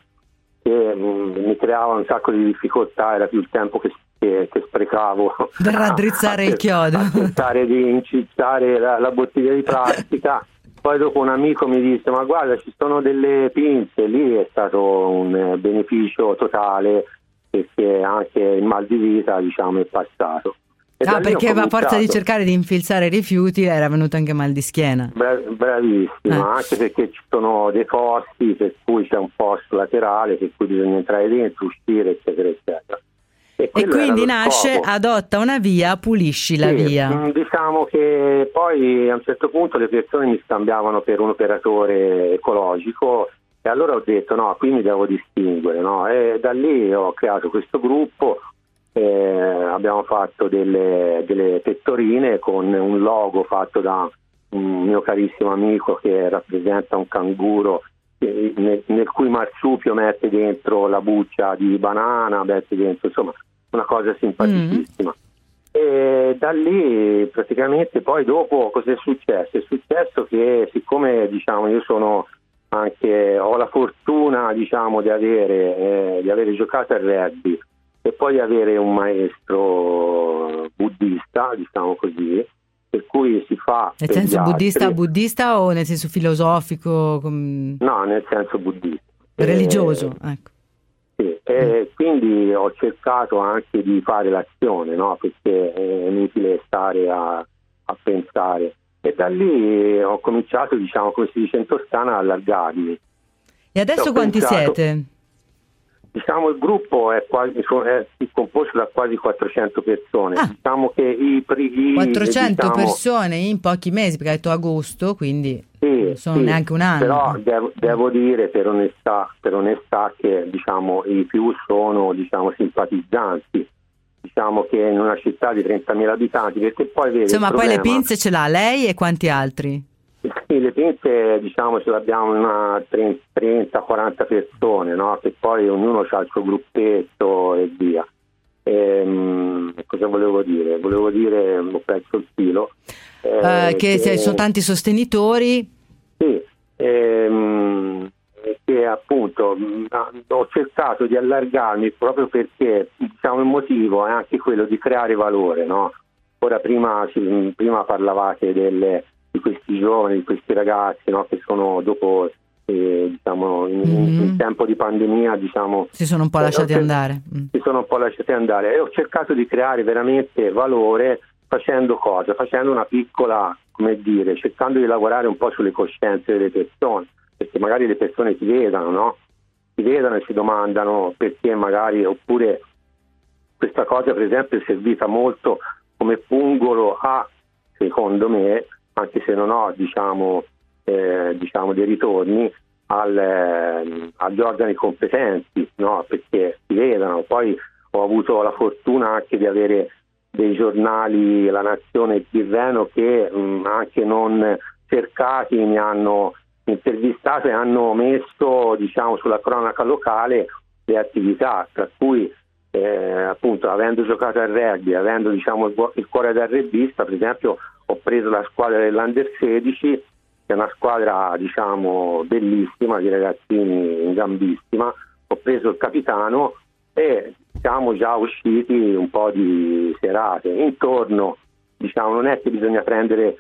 che mi creava un sacco di difficoltà, era più il tempo che sprecavo per raddrizzare il chiodo, a tentare di incizzare la bottiglia di plastica. Poi dopo un amico mi disse: ma guarda, ci sono delle pinze, lì è stato un beneficio totale, perché anche il mal di vita è passato. Perché a forza di cercare di infilzare i rifiuti era venuto anche mal di schiena. Bravissimo. Anche perché ci sono dei posti per cui c'è un posto laterale per cui bisogna entrare dentro, uscire, eccetera eccetera. E quindi nasce scopo. Adotta una via, pulisci la via. Che poi a un certo punto le persone mi scambiavano per un operatore ecologico, e allora ho detto no, qui mi devo distinguere, no? E da lì ho creato questo gruppo, abbiamo fatto delle pettorine con un logo fatto da un mio carissimo amico che rappresenta un canguro, nel cui marsupio mette dentro la buccia di banana, mette dentro, una cosa simpaticissima. E da lì praticamente poi dopo cosa è successo? È successo che, siccome io sono anche, ho la fortuna di avere giocato al rugby e poi di avere un maestro buddista, per cui si fa. Nel senso buddista o nel senso filosofico? No, nel senso buddista. Religioso, ecco. Sì, e quindi ho cercato anche di fare l'azione, no? Perché è inutile stare a pensare. E da lì ho cominciato, come si dice in Toscana, a allargarmi. E adesso quanti siete? Il gruppo è composto da quasi 400 persone. 400 persone in pochi mesi, perché hai detto agosto, quindi neanche un anno. Però devo dire per onestà che i più sono simpatizzanti. Che in una città di 30.000 abitanti, perché poi vedi, poi le pinze ce l'ha lei e quanti altri? Sì, le pinze ce l'abbiamo una 30-40 persone, no? Che poi ognuno ha il suo gruppetto e via. Cosa volevo dire? Ho perso il filo. Che sono tanti sostenitori. Sì, che appunto ho cercato di allargarmi proprio perché il motivo è anche quello di creare valore, no? Ora prima parlavate di questi giovani, di questi ragazzi, no? Che sono dopo in tempo di pandemia si sono un po' lasciati andare. Si sono un po' lasciati andare, e ho cercato di creare veramente valore facendo cosa? Facendo una piccola, cercando di lavorare un po' sulle coscienze delle persone, perché magari le persone ti vedano, no? Ti vedano e si domandano perché magari, oppure questa cosa per esempio è servita molto come pungolo a, secondo me, anche se non ho dei ritorni agli organi competenti, no? Perché ti vedano. Poi ho avuto la fortuna anche di avere dei giornali, La Nazione e il Tirreno, che anche non cercati mi hanno intervistato e hanno messo sulla cronaca locale le attività, tra cui appunto, avendo giocato al rugby, avendo il cuore da rugbista, per esempio ho preso la squadra dell'Under 16, che è una squadra bellissima, di ragazzini in gambissima, ho preso il capitano e siamo già usciti un po' di serate intorno, non è che bisogna prendere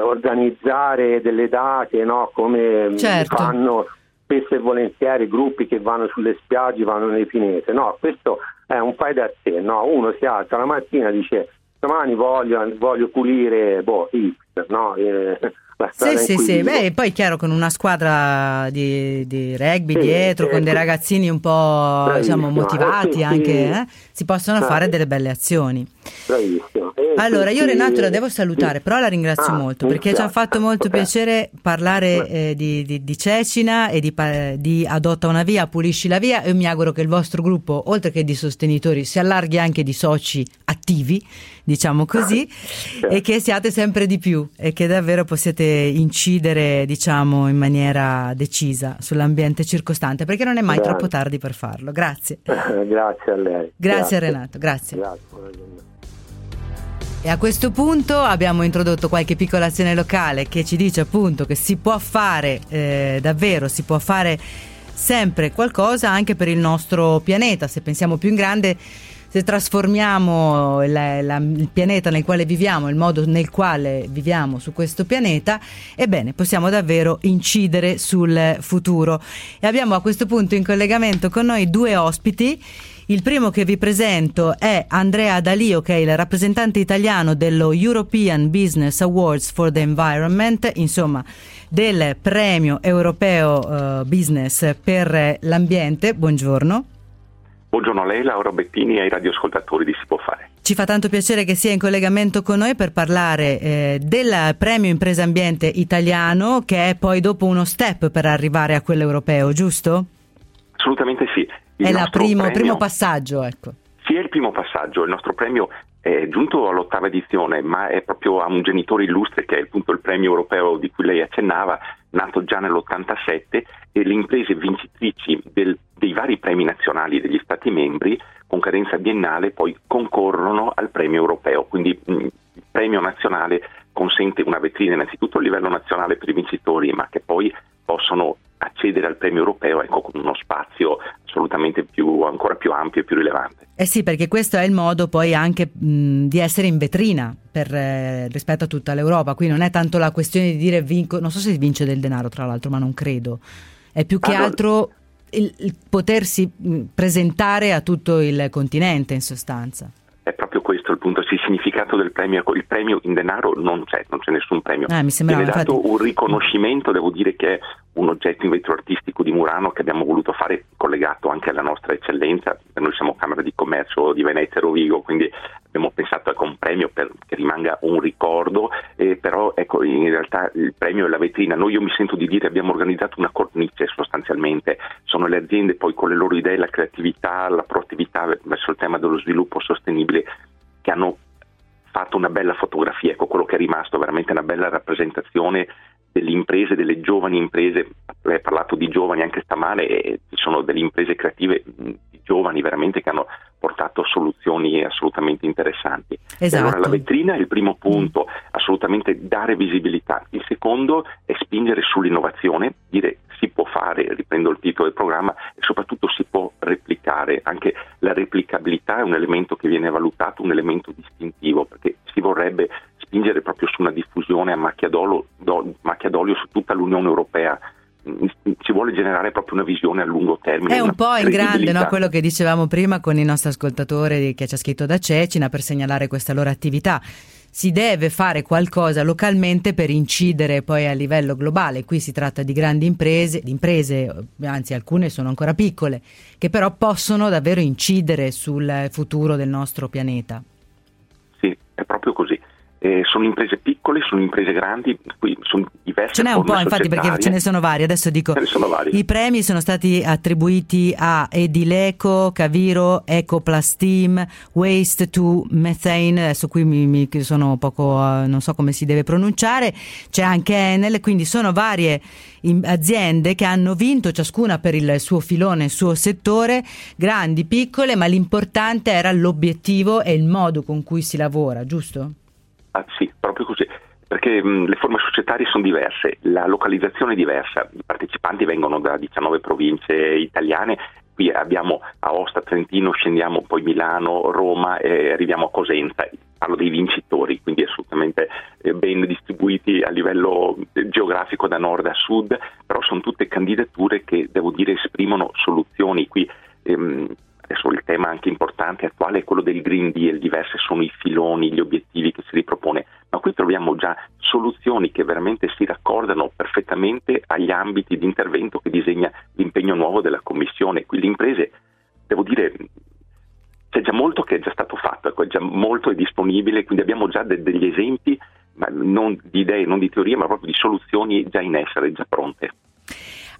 organizzare delle date, no? Come fanno spesso e volentieri gruppi che vanno sulle spiagge, vanno nei pinete. No, questo è un fai da te, no? Uno si alza la mattina e dice: domani voglio pulire X, no? La strada sì. Beh, e poi è chiaro, con una squadra di rugby dietro, con dei ragazzini un po' motivati anche. Si possono fare delle belle azioni. Bravissimo. Allora, io Renato la devo salutare, però la ringrazio molto, perché ci ha fatto molto piacere parlare di Cecina e di Adotta una Via, Pulisci la Via, e mi auguro che il vostro gruppo, oltre che di sostenitori, si allarghi anche di soci attivi, diciamo così, e che siate sempre di più e che davvero possiate incidere, diciamo, in maniera decisa sull'ambiente circostante, perché non è mai troppo tardi per farlo. Grazie. Grazie a lei. Grazie Renato, grazie. E a questo punto abbiamo introdotto qualche piccola azione locale che ci dice appunto che si può fare, davvero si può fare sempre qualcosa anche per il nostro pianeta, se pensiamo più in grande. Se trasformiamo il pianeta nel quale viviamo, il modo nel quale viviamo su questo pianeta, ebbene possiamo davvero incidere sul futuro. E abbiamo a questo punto in collegamento con noi due ospiti. Il primo che vi presento è Andrea Dalio, che è il rappresentante italiano dello European Business Awards for the Environment, insomma del premio europeo business per l'ambiente. Buongiorno. Buongiorno a lei, Laura Bettini, e ai radioascoltatori di Si può fare. Ci fa tanto piacere che sia in collegamento con noi per parlare del premio Impresa Ambiente Italiano, che è poi dopo uno step per arrivare a quello europeo, giusto? Assolutamente sì. È il primo passaggio, ecco. Sì, è il primo passaggio. Il nostro premio è giunto all'ottava edizione, ma è proprio a un genitore illustre, che è appunto il premio europeo di cui lei accennava, nato già nell'87, e le imprese vincitrici dei vari premi nazionali degli Stati membri, con cadenza biennale, poi concorrono al premio europeo. Quindi il premio nazionale consente una vetrina innanzitutto a livello nazionale per i vincitori, ma che poi possono accedere al premio europeo, ecco, con uno spazio assolutamente ancora più ampio e più rilevante. Eh sì, perché questo è il modo poi anche di essere in vetrina rispetto a tutta l'Europa. Qui non è tanto la questione di dire vinco, non so se vince del denaro tra l'altro, ma non credo, è più che altro il potersi presentare a tutto il continente, in sostanza. È proprio questo il punto, sì, il significato del premio. Il premio in denaro non c'è nessun premio. Mi sembrava, infatti, dato un riconoscimento, devo dire che è un oggetto in vetro artistico di Murano che abbiamo voluto fare collegato anche alla nostra eccellenza. Noi siamo Camera di Commercio di Venezia e Rovigo, quindi abbiamo pensato a un premio che rimanga un ricordo, però ecco, in realtà il premio è la vetrina. Noi, io mi sento di dire, abbiamo organizzato una cornice sostanzialmente. Sono le aziende poi con le loro idee, la creatività, la proattività verso il tema dello sviluppo sostenibile, che hanno fatto una bella fotografia, ecco quello che è rimasto, veramente una bella rappresentazione delle imprese, delle giovani imprese. Lei ha parlato di giovani anche stamane, e ci sono delle imprese creative di giovani veramente che hanno portato soluzioni assolutamente interessanti. Esatto. Allora la vetrina è il primo punto, assolutamente dare visibilità. Il secondo è spingere sull'innovazione, dire si può fare, riprendo il titolo del programma, e soprattutto si può replicare. Anche la replicabilità è un elemento che viene valutato, un elemento distintivo, perché si vorrebbe spingere proprio su una diffusione a macchia d'olio su tutta l'Unione Europea. Ci vuole generare proprio una visione a lungo termine. È un po' in grande, no? Quello che dicevamo prima con il nostro ascoltatore che ci ha scritto da Cecina per segnalare questa loro attività. Si deve fare qualcosa localmente per incidere poi a livello globale. Qui si tratta di grandi imprese, anzi alcune sono ancora piccole, che però possono davvero incidere sul futuro del nostro pianeta. Sì, è proprio così. Sono imprese piccole, sono imprese grandi, qui sono diverse. Ce n'è un po', infatti, perché ce ne sono vari. Adesso dico, i premi sono stati attribuiti a Edileco, Caviro, Ecoplasteam, Waste to Methane, adesso qui mi sono poco, non so come si deve pronunciare, c'è anche Enel, quindi sono varie aziende che hanno vinto, ciascuna per il suo filone, il suo settore, grandi, piccole, ma l'importante era l'obiettivo e il modo con cui si lavora, giusto? Ah, sì, proprio così, perché le forme societarie sono diverse, la localizzazione è diversa, i partecipanti vengono da 19 province italiane qui abbiamo Aosta, Trentino, scendiamo poi Milano, Roma e arriviamo a Cosenza. Parlo dei vincitori, quindi assolutamente ben distribuiti a livello geografico da nord a sud, però sono tutte candidature che devo dire esprimono soluzioni. Qui adesso il tema anche importante attuale è quello del Green Deal, diverse sono i filoni, gli obiettivi che si ripropone, ma qui troviamo già soluzioni che veramente si raccordano perfettamente agli ambiti di intervento che disegna l'impegno nuovo della Commissione. Qui le imprese, devo dire, c'è già molto che è già stato fatto, ecco, già molto è disponibile, quindi abbiamo già degli esempi, ma non di idee, non di teorie, ma proprio di soluzioni già in essere, già pronte.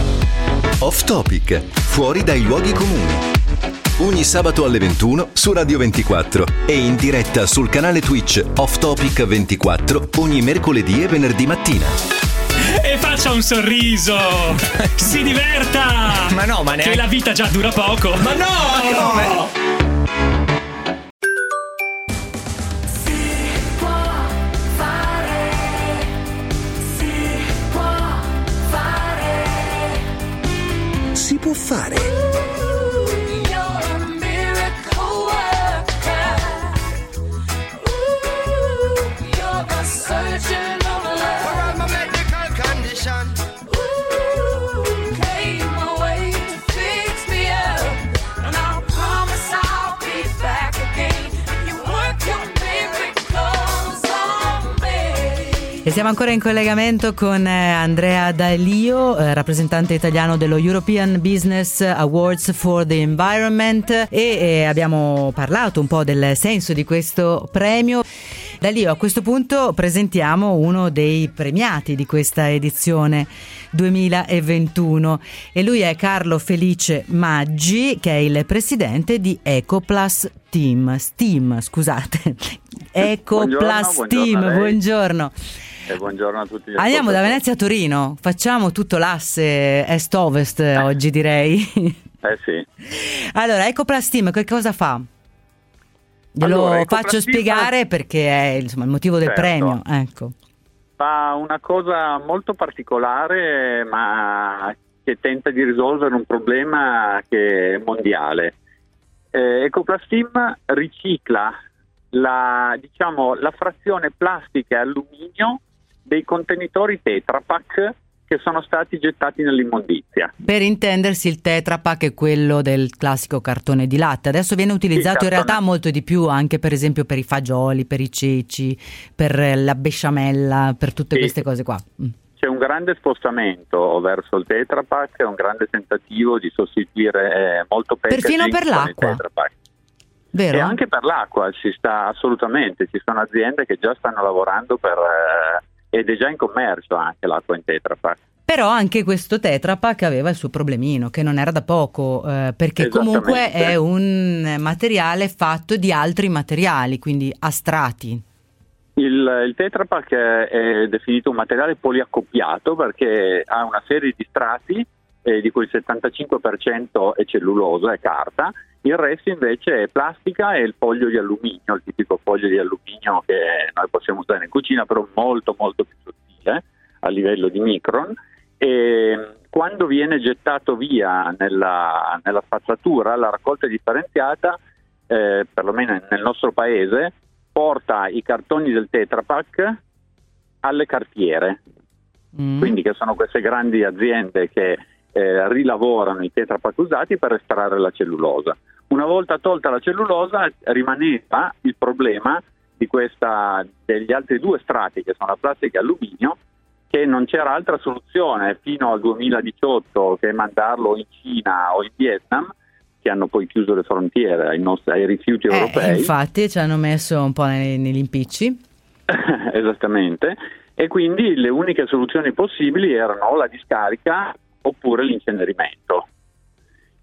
Off Topic, fuori dai luoghi comuni. Ogni sabato alle 21 su Radio 24 e in diretta sul canale Twitch Off Topic 24 ogni mercoledì e venerdì mattina. E faccia un sorriso! Si diverta! Ma no, ma neanche... Che la vita già dura poco! Ma no! No! Può fare. E siamo ancora in collegamento con Andrea Dalio, rappresentante italiano dello European Business Awards for the Environment, e abbiamo parlato un po' del senso di questo premio. Dalio, a questo punto presentiamo uno dei premiati di questa edizione 2021 e lui è Carlo Felice Maggi, che è il presidente di Ecoplasteam, Ecoplasteam, buongiorno. Buongiorno a tutti. Andiamo da Venezia a Torino, facciamo tutto l'asse est-ovest oggi, direi. Sì. Allora, Ecoplasteam che cosa fa? Glielo faccio spiegare perché è il motivo del premio, ecco. Fa una cosa molto particolare, ma che tenta di risolvere un problema che è mondiale. Ecoplasteam ricicla la frazione plastica e alluminio dei contenitori Tetrapack che sono stati gettati nell'immondizia. Per intendersi, il Tetrapack è quello del classico cartone di latte. Adesso viene utilizzato in realtà molto di più, anche per esempio per i fagioli, per i ceci, per la besciamella, per tutte queste cose qua. C'è un grande spostamento verso il Tetrapack, è un grande tentativo di sostituire molto perfino per l'acqua. Vero? E anche per l'acqua ci sta assolutamente, ci sono aziende che già stanno lavorando per ed è già in commercio anche l'acqua in Tetrapack. Però anche questo Tetrapack aveva il suo problemino, che non era da poco, perché comunque è un materiale fatto di altri materiali, quindi a strati. Il Tetrapack è definito un materiale poliaccoppiato perché ha una serie di strati, di cui il 75% è cellulosa, è carta. Il resto invece è plastica e il foglio di alluminio, il tipico foglio di alluminio che noi possiamo usare in cucina, però molto molto più sottile a livello di micron. E quando viene gettato via nella spazzatura, la raccolta differenziata, perlomeno nel nostro paese, porta i cartoni del Tetrapack alle cartiere, quindi che sono queste grandi aziende che rilavorano i Tetrapack usati per estrarre la cellulosa. Una volta tolta la cellulosa rimaneva il problema degli altri due strati che sono la plastica e alluminio, che non c'era altra soluzione fino al 2018 che mandarlo in Cina o in Vietnam, che hanno poi chiuso le frontiere ai rifiuti europei. Infatti ci hanno messo un po' negli impicci. Esattamente. E quindi le uniche soluzioni possibili erano la discarica oppure l'incenerimento.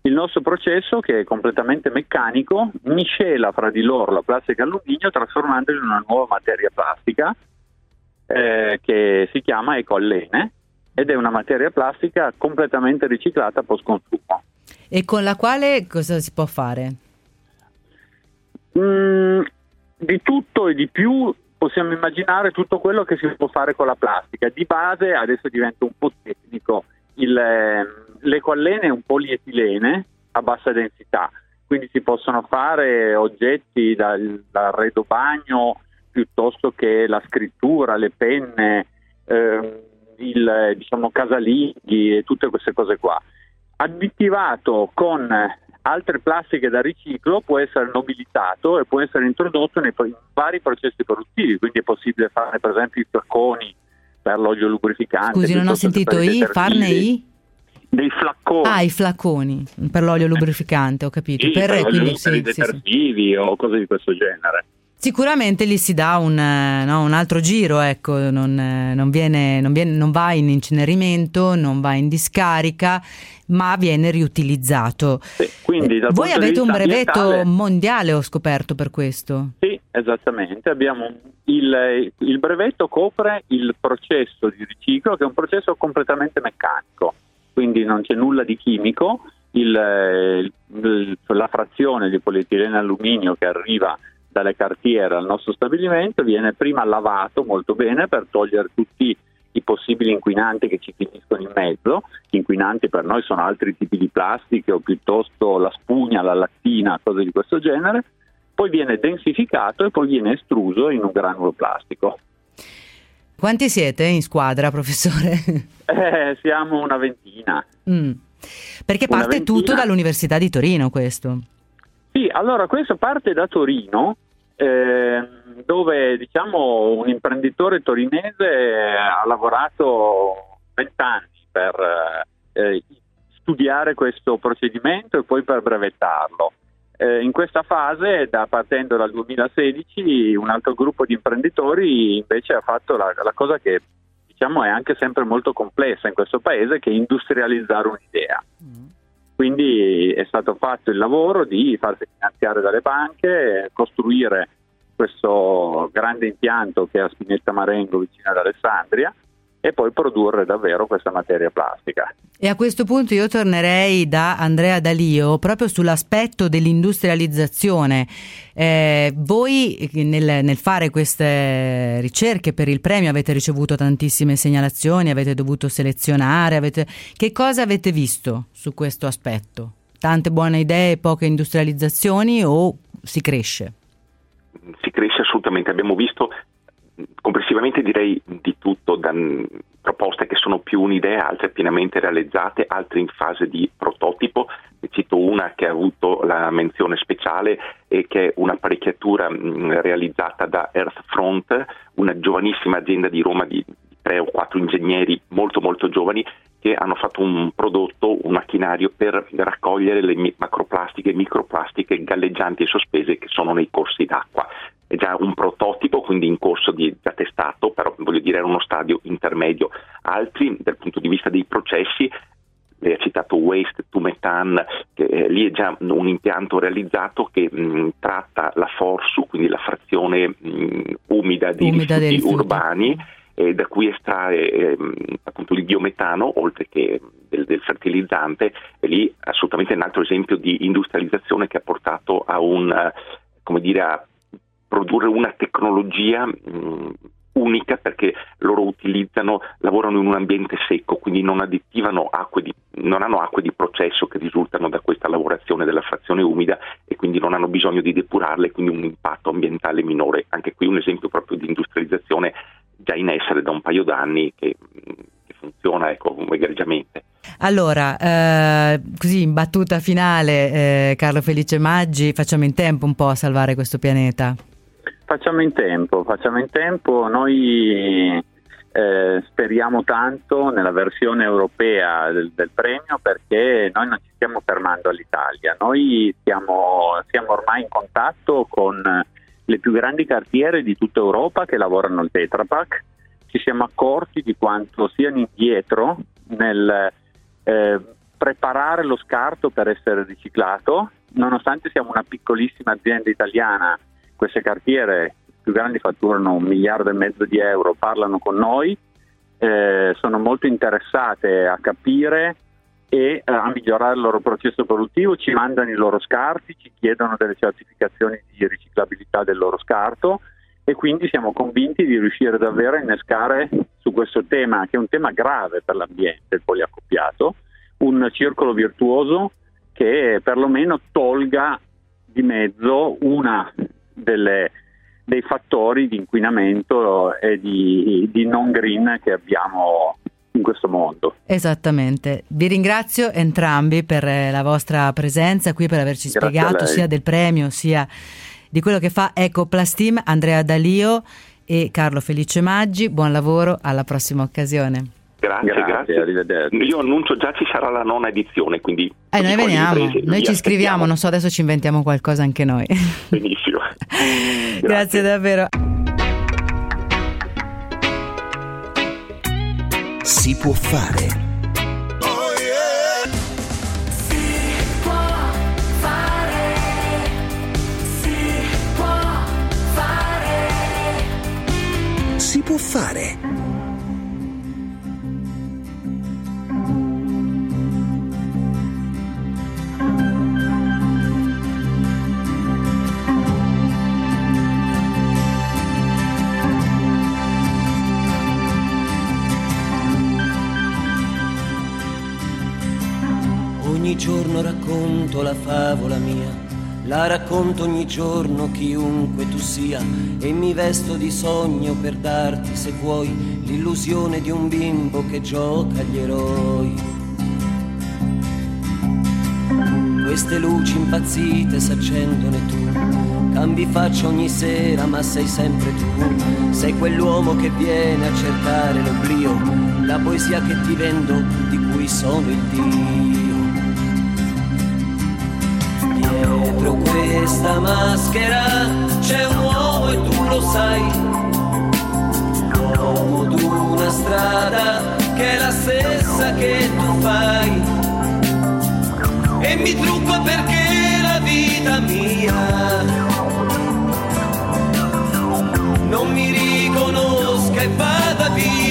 Il nostro processo, che è completamente meccanico, miscela fra di loro la plastica e l'alluminio trasformandola in una nuova materia plastica che si chiama Ecolene, ed è una materia plastica completamente riciclata post consumo. E con la quale cosa si può fare? Di tutto e di più. Possiamo immaginare tutto quello che si può fare con la plastica. Di base, adesso diventa un po' tecnico, l'ecoallene è un polietilene a bassa densità, quindi si possono fare oggetti dall'arredo bagno piuttosto che la scrittura, le penne, casalinghi e tutte queste cose qua. Additivato con altre plastiche da riciclo, può essere nobilitato e può essere introdotto nei vari processi produttivi, quindi è possibile fare per esempio i flacconi per l'olio lubrificante. Scusi, non ho sentito dei flacconi. Ah, i flacconi per l'olio lubrificante, ho capito. Sì, per quindi detersivi o cose di questo genere. Sicuramente lì si dà un altro giro, ecco, non va in incenerimento, non va in discarica, ma viene riutilizzato. Sì, quindi voi avete un brevetto mondiale, ho scoperto, per questo. Sì, esattamente. Abbiamo il brevetto copre il processo di riciclo, che è un processo completamente meccanico, quindi non c'è nulla di chimico. La frazione di polietilene alluminio che arriva dalle cartiere al nostro stabilimento viene prima lavato molto bene per togliere tutti i possibili inquinanti che ci finiscono in mezzo. Gli inquinanti per noi sono altri tipi di plastiche o piuttosto la spugna, la lattina, cose di questo genere. Poi viene densificato e poi viene estruso in un granulo plastico. Quanti siete in squadra, professore? Siamo una ventina. Perché una parte ventina. Tutto dall'Università di Torino, questo. Sì, allora questo parte da Torino, dove diciamo un imprenditore torinese ha lavorato 20 anni per studiare questo procedimento e poi per brevettarlo. In questa fase, partendo dal 2016, un altro gruppo di imprenditori invece ha fatto la cosa che diciamo è anche sempre molto complessa in questo paese, che è industrializzare un'idea. Quindi è stato fatto il lavoro di farsi finanziare dalle banche, costruire questo grande impianto che è a Spinetta Marengo, vicino ad Alessandria, e poi produrre davvero questa materia plastica. E a questo punto io tornerei da Andrea Dalio proprio sull'aspetto dell'industrializzazione. Voi nel fare queste ricerche per il premio avete ricevuto tantissime segnalazioni, avete dovuto selezionare, che cosa avete visto su questo aspetto? Tante buone idee, poche industrializzazioni, o si cresce? Si cresce assolutamente, abbiamo visto complessivamente direi di tutto, da proposte che sono più un'idea, altre pienamente realizzate, altre in fase di prototipo. Ne cito una che ha avuto la menzione speciale e che è un'apparecchiatura realizzata da Earthfront, una giovanissima azienda di Roma di 3 o 4 ingegneri molto molto giovani, che hanno fatto un prodotto, un macchinario per raccogliere le macroplastiche, microplastiche galleggianti e sospese che sono nei corsi d'acqua. È già un prototipo, quindi in corso di già testato, però voglio dire era uno stadio intermedio. Altri, dal punto di vista dei processi, lei ha citato Waste to Methane, che lì è già un impianto realizzato che tratta la forsu, quindi la frazione umida dei rifiuti urbani, da cui estrae appunto il biometano, oltre che del fertilizzante. E lì assolutamente è un altro esempio di industrializzazione che ha portato a a produrre una tecnologia unica, perché loro lavorano in un ambiente secco, quindi non hanno acque di processo che risultano da questa lavorazione della frazione umida, e quindi non hanno bisogno di depurarle, quindi un impatto ambientale minore. Anche qui un esempio proprio di industrializzazione già in essere da un paio d'anni che funziona, ecco, egregiamente. Allora, così in battuta finale, Carlo Felice Maggi, facciamo in tempo un po' a salvare questo pianeta? Facciamo in tempo. Noi Speriamo tanto nella versione europea del premio, perché noi non ci stiamo fermando all'Italia, noi siamo ormai in contatto con le più grandi cartiere di tutta Europa che lavorano al Tetrapack. Ci siamo accorti di quanto siano indietro nel preparare lo scarto per essere riciclato, nonostante siamo una piccolissima azienda italiana. Queste cartiere più grandi fatturano 1,5 miliardi di euro, parlano con noi, sono molto interessate a capire e a migliorare il loro processo produttivo, ci mandano i loro scarti, ci chiedono delle certificazioni di riciclabilità del loro scarto, e quindi siamo convinti di riuscire davvero a innescare su questo tema, che è un tema grave per l'ambiente, il poliaccoppiato, un circolo virtuoso che perlomeno tolga di mezzo una dei fattori di inquinamento e di non green che abbiamo in questo mondo. Esattamente. Vi ringrazio entrambi per la vostra presenza qui, per averci spiegato sia del premio sia di quello che fa Ecoplasteam. Andrea Dalio e Carlo Felice Maggi, buon lavoro, alla prossima occasione. Grazie. Arrivederci. Io annuncio già, ci sarà la 9ª edizione, quindi noi veniamo, noi ci scriviamo, non so, adesso ci inventiamo qualcosa anche noi. Benissimo. Grazie davvero. Si può fare. Si può fare. Ogni giorno racconto la favola mia, la racconto ogni giorno chiunque tu sia, e mi vesto di sogno per darti, se vuoi, l'illusione di un bimbo che gioca agli eroi. Queste luci impazzite s'accendone tu, cambi faccia ogni sera ma sei sempre tu, sei quell'uomo che viene a cercare l'oblio, la poesia che ti vendo, di cui sono il Dio. Dietro questa maschera c'è un uomo e tu lo sai, l'uomo d'una strada che è la stessa che tu fai, e mi trucco perché la vita mia non mi riconosca e vada via.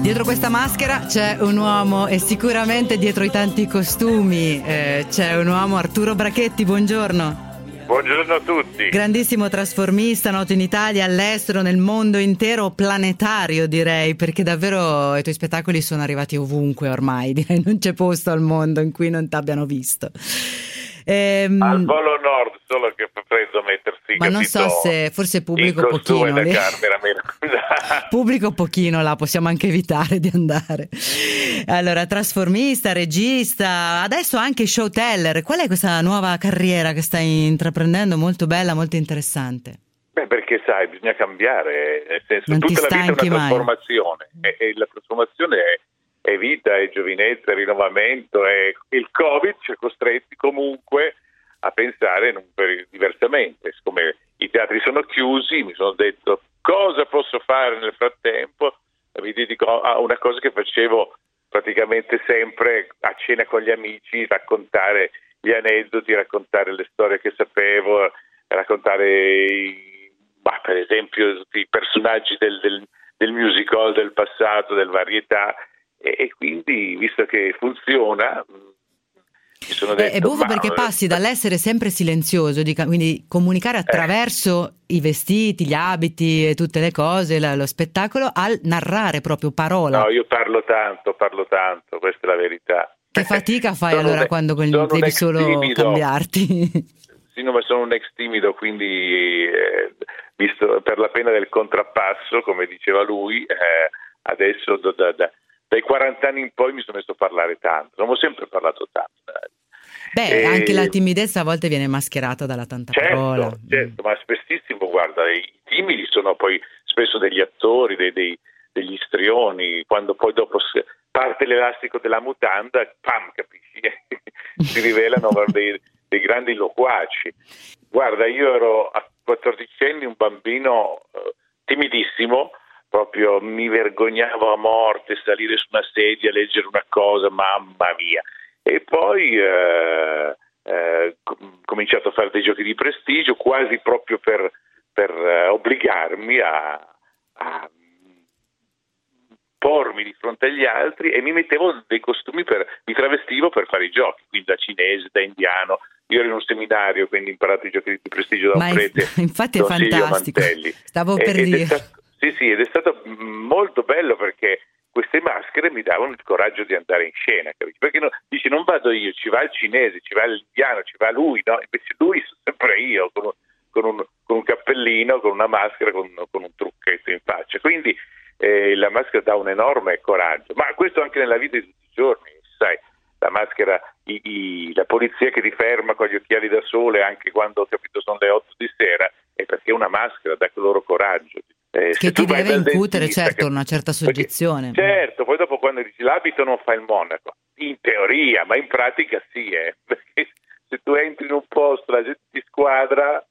Dietro questa maschera c'è un uomo, e sicuramente dietro i tanti costumi c'è un uomo. Arturo Brachetti, buongiorno. Buongiorno a tutti. Grandissimo trasformista, noto in Italia, all'estero, nel mondo intero, planetario direi, perché davvero i tuoi spettacoli sono arrivati ovunque ormai, direi non c'è posto al mondo in cui non t'abbiano visto. Al Polo Nord, solo che prendo mettersi, ma capito, non so se forse pubblico pochino lì. Pubblico pochino là, possiamo anche evitare di andare. Allora, trasformista, regista, adesso anche showteller. Qual è questa nuova carriera che stai intraprendendo? Molto bella, molto interessante. Beh, perché sai, bisogna cambiare, nel senso, non tutta la vita è una trasformazione, e la trasformazione è vita, è giovinezza, è rinnovamento, e il Covid ci ha costretti comunque a pensare diversamente. Siccome i teatri sono chiusi, mi sono detto cosa posso fare nel frattempo, mi dedico a una cosa che facevo praticamente sempre a cena con gli amici, raccontare gli aneddoti, raccontare le storie che sapevo, raccontare per esempio i personaggi del musical del passato, del varietà. E quindi, visto che funziona, mi sono detto, è buffo perché passi dall'essere sempre silenzioso, quindi comunicare attraverso i vestiti, gli abiti e tutte le cose, lo spettacolo, al narrare proprio parola. No, io parlo tanto, questa è la verità. Che fatica fai allora quando devi solo cambiarti? Sì, no, ma sono un ex timido, quindi visto per la pena del contrappasso, come diceva lui, adesso dai 40 anni in poi mi sono messo a parlare tanto, non ho sempre parlato tanto. Beh, anche la timidezza a volte viene mascherata dalla tanta parola. Certo, ma spessissimo, guarda, i timidi sono poi spesso degli attori, degli istrioni, quando poi dopo parte l'elastico della mutanda, pam, capisci, si rivelano dei grandi loquaci. Guarda, io ero a 14 anni un bambino timidissimo, proprio mi vergognavo a morte, salire su una sedia, leggere una cosa, mamma mia. E poi cominciato a fare dei giochi di prestigio, quasi proprio per obbligarmi a pormi di fronte agli altri, e mi mettevo dei costumi, mi travestivo per fare i giochi, quindi da cinese, da indiano. Io ero in un seminario, quindi ho imparato i giochi di prestigio da un prete. Infatti è fantastico. Stavo per dire. Sì, ed è stato molto bello perché queste maschere mi davano il coraggio di andare in scena, capisci? Perché dici non vado io, ci va il cinese, ci va l'indiano, ci va lui, no? Invece lui sono sempre io, con un cappellino, con una maschera, con un trucchetto in faccia. Quindi la maschera dà un enorme coraggio, ma questo anche nella vita di tutti i giorni, sai? La maschera, la polizia che ti ferma con gli occhiali da sole anche quando, ho capito, sono le 8 di sera, è perché una maschera dà loro coraggio. Che ti deve incutere, dentista, certo, una certa soggezione. Perché, certo, poi dopo quando dici l'abito non fa il monaco, in teoria, ma in pratica sì, perché se tu entri in un posto la gente ti squadra,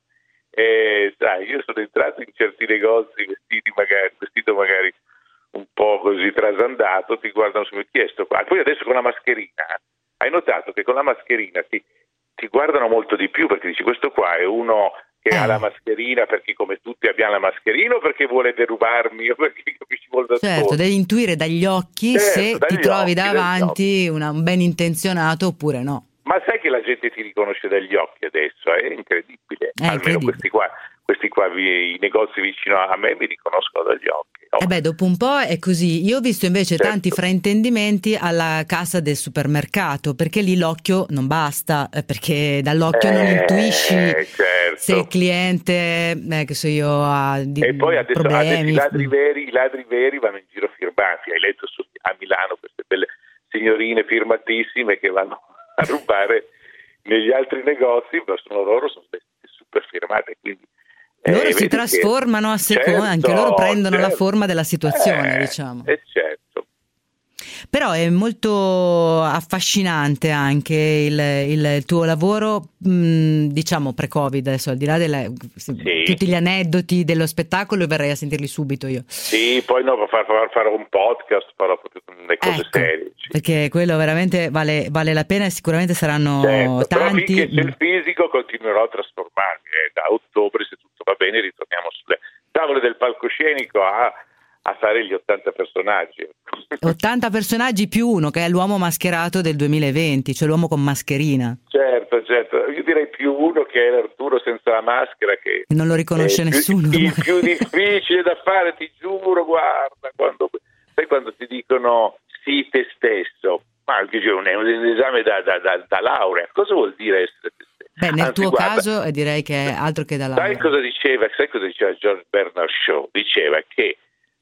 sai, io sono entrato in certi negozi vestito magari un po' così trasandato, ti guardano su, mi ho chiesto qua. Poi adesso con la mascherina, hai notato che con la mascherina ti guardano molto di più, perché dici questo qua è uno che ha la mascherina perché come tutti abbiamo la mascherina, o perché vuole derubarmi, o perché capisci molto. Certo, devi intuire dagli occhi, certo, se dagli ti trovi occhi, davanti un ben intenzionato oppure no. Ma sai che la gente ti riconosce dagli occhi adesso, è incredibile. Almeno questi qua, i negozi vicino a me mi riconoscono dagli occhi. No? Dopo un po' è così. Io ho visto invece tanti fraintendimenti alla cassa del supermercato, perché lì l'occhio non basta, perché dall'occhio non intuisci se il cliente, che so io, ha problemi. E poi adesso i ladri veri vanno in giro firmati. Hai letto a Milano queste belle signorine firmatissime che vanno a rubare negli altri negozi, ma sono super firmate, quindi loro si trasformano a seconda, anche loro prendono la forma della situazione, diciamo. Certo. Però è molto affascinante anche il tuo lavoro, diciamo pre-Covid, adesso al di là tutti gli aneddoti dello spettacolo, verrei a sentirli subito io. Sì, poi no, fare un podcast, farò proprio le cose serie. Perché quello veramente vale la pena, e sicuramente saranno tanti. Però finché c'è il fisico continuerò a trasformarmi, da ottobre, se tutto va bene, ritorniamo sulle tavole del palcoscenico a fare gli 80 personaggi. 80 personaggi più uno, che è l'uomo mascherato del 2020, cioè l'uomo con mascherina. Certo, io direi più uno, che è l'Arturo senza la maschera, che non lo riconosce nessuno. Il più difficile da fare, ti giuro, guarda, quando ti dicono sì te stesso, ma anche un esame da laurea, cosa vuol dire essere te stesso? Nel tuo caso direi che è altro che da laurea. Sai cosa diceva George Bernard Shaw? Diceva che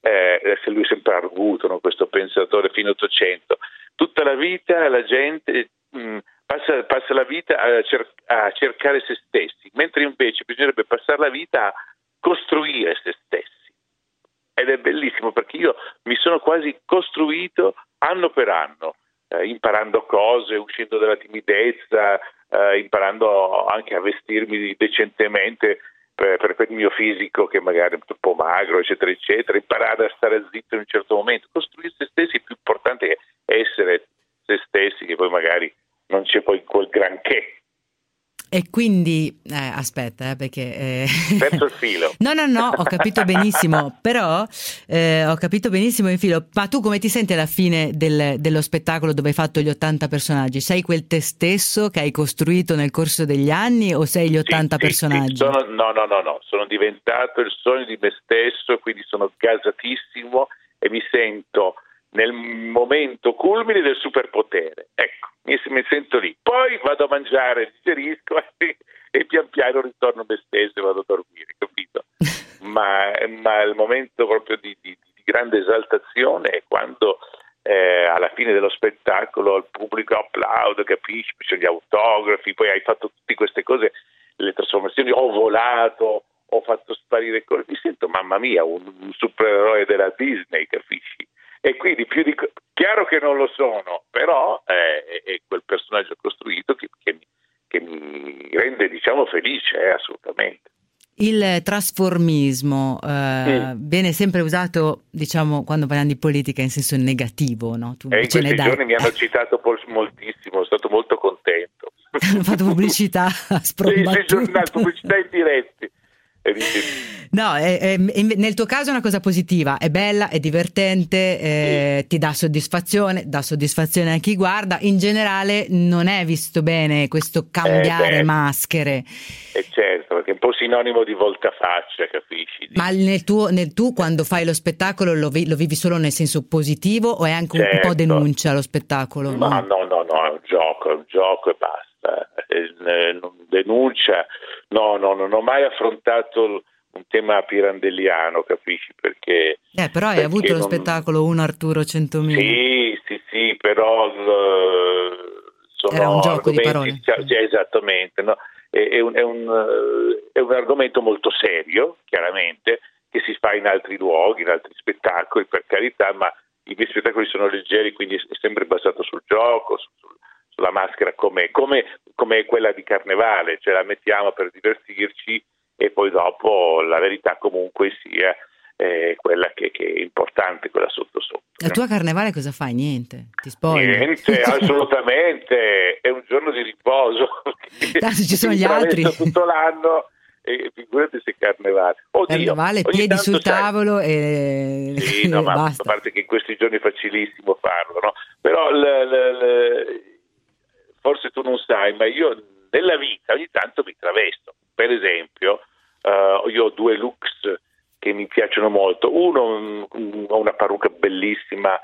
se lui è sempre arguto, no? Questo pensatore fino all'Ottocento, tutta la vita la gente passa la vita a cercare se stessi, mentre invece bisognerebbe passare la vita a costruire se stessi, ed è bellissimo perché io mi sono quasi costruito anno per anno, imparando cose, uscendo dalla timidezza, imparando anche a vestirmi decentemente per il mio fisico, che magari è un po' magro, eccetera, imparare a stare zitto in un certo momento, costruire se stessi è più importante che essere se stessi, che poi magari non c'è poi quel granché. E quindi aspetta, perché perso il filo. No, ho capito benissimo. Però ho capito benissimo il filo. Ma tu come ti senti alla fine dello spettacolo, dove hai fatto gli 80 personaggi? Sei quel te stesso che hai costruito nel corso degli anni, o sei gli 80 personaggi? Sì, no, sono diventato il sogno di me stesso, quindi sono gasatissimo e mi sento nel momento culmine del superpotere, ecco, mi sento lì, poi vado a mangiare, digerisco e pian piano ritorno me stesso e vado a dormire, capito? ma il momento proprio di grande esaltazione è quando alla fine dello spettacolo il pubblico applaude, capisci? Ci sono gli autografi, poi hai fatto tutte queste cose, le trasformazioni, ho volato, ho fatto sparire il mi sento, mamma mia, un supereroe della Disney, capisci? E quindi più di chiaro che non lo sono, però è quel personaggio costruito che mi rende, diciamo, felice, assolutamente. Il trasformismo viene sempre usato, diciamo, quando parliamo di politica in senso negativo, no? Tu in questi giorni mi hanno citato moltissimo, sono stato molto contento. Hanno fatto pubblicità sprombattuta. Sì, pubblicità in diretta. No, nel tuo caso è una cosa positiva, è bella, è divertente, sì. Ti dà soddisfazione a chi guarda. In generale non è visto bene questo cambiare maschere. Certo, perché è un po' sinonimo di voltafaccia, capisci? Ma nel tuo quando fai lo spettacolo lo vivi solo nel senso positivo o è anche certo. Un po' denuncia lo spettacolo? Ma no, è un gioco e basta. Denuncia, no, non ho mai affrontato un tema pirandelliano, capisci? Perché però hai avuto lo spettacolo 1 Arturo 100.000. Sì, però sono era un gioco di parole. Esattamente, no? È un argomento molto serio, chiaramente, che si fa in altri luoghi, in altri spettacoli, per carità, ma i miei spettacoli sono leggeri, quindi è sempre basato sul gioco, la maschera come quella di Carnevale, cioè la mettiamo per divertirci e poi dopo la verità comunque sia quella che è importante, quella sotto. La tua Carnevale cosa fai? Niente? Ti spogli? Niente, assolutamente, è un giorno di riposo. Tanto ci sono gli altri. Tutto l'anno e figurati se Carnevale. Oddio, Carnevale, piedi sul tavolo e sì, no, ma basta. A parte che in questi giorni è facilissimo farlo, no? Però forse tu non sai, ma io nella vita ogni tanto mi travesto. Per esempio, io ho due looks che mi piacciono molto. Uno, ho una parrucca bellissima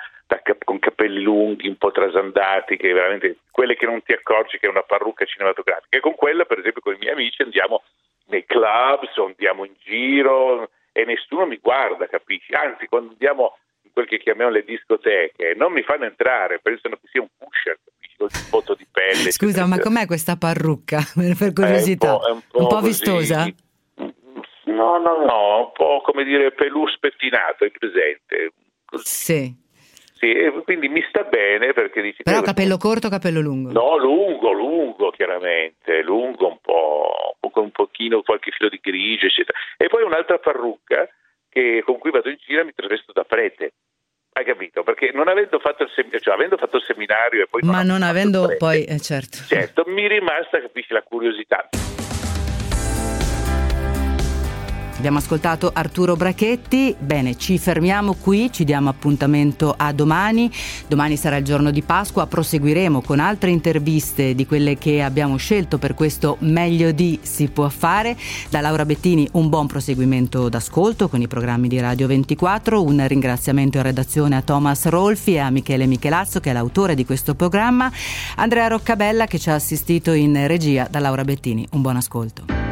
con capelli lunghi, un po' trasandati, che veramente quelle che non ti accorgi che è una parrucca cinematografica. E con quella, per esempio, con i miei amici andiamo nei club, andiamo in giro e nessuno mi guarda, capisci? Anzi, quando andiamo in quel che chiamiamo le discoteche, non mi fanno entrare, pensano che sia un pusher, il botto di pelle. Scusa, ma com'è questa parrucca? Per curiosità, è un po' vistosa? No, un po' come dire pelù spettinato, è presente. Sì, e quindi mi sta bene perché dici. Però capello corto o capello lungo? No, lungo, chiaramente, lungo un po', con un pochino, qualche filo di grigio, eccetera. E poi un'altra parrucca con cui vado in giro, mi travesto da prete. Hai capito? Perché non avendo fatto il seminario, cioè avendo fatto il seminario e poi ma non avendo prete, poi certo mi è rimasta, capisci, la curiosità. Abbiamo ascoltato Arturo Brachetti. Bene, ci fermiamo qui, ci diamo appuntamento a domani. Domani sarà il giorno di Pasqua, proseguiremo con altre interviste di quelle che abbiamo scelto per questo Meglio di Si può fare. Da Laura Bettini un buon proseguimento d'ascolto con i programmi di Radio 24, un ringraziamento in redazione a Thomas Rolfi e a Michele Michelazzo che è l'autore di questo programma, Andrea Roccabella che ci ha assistito in regia. Da Laura Bettini un buon ascolto.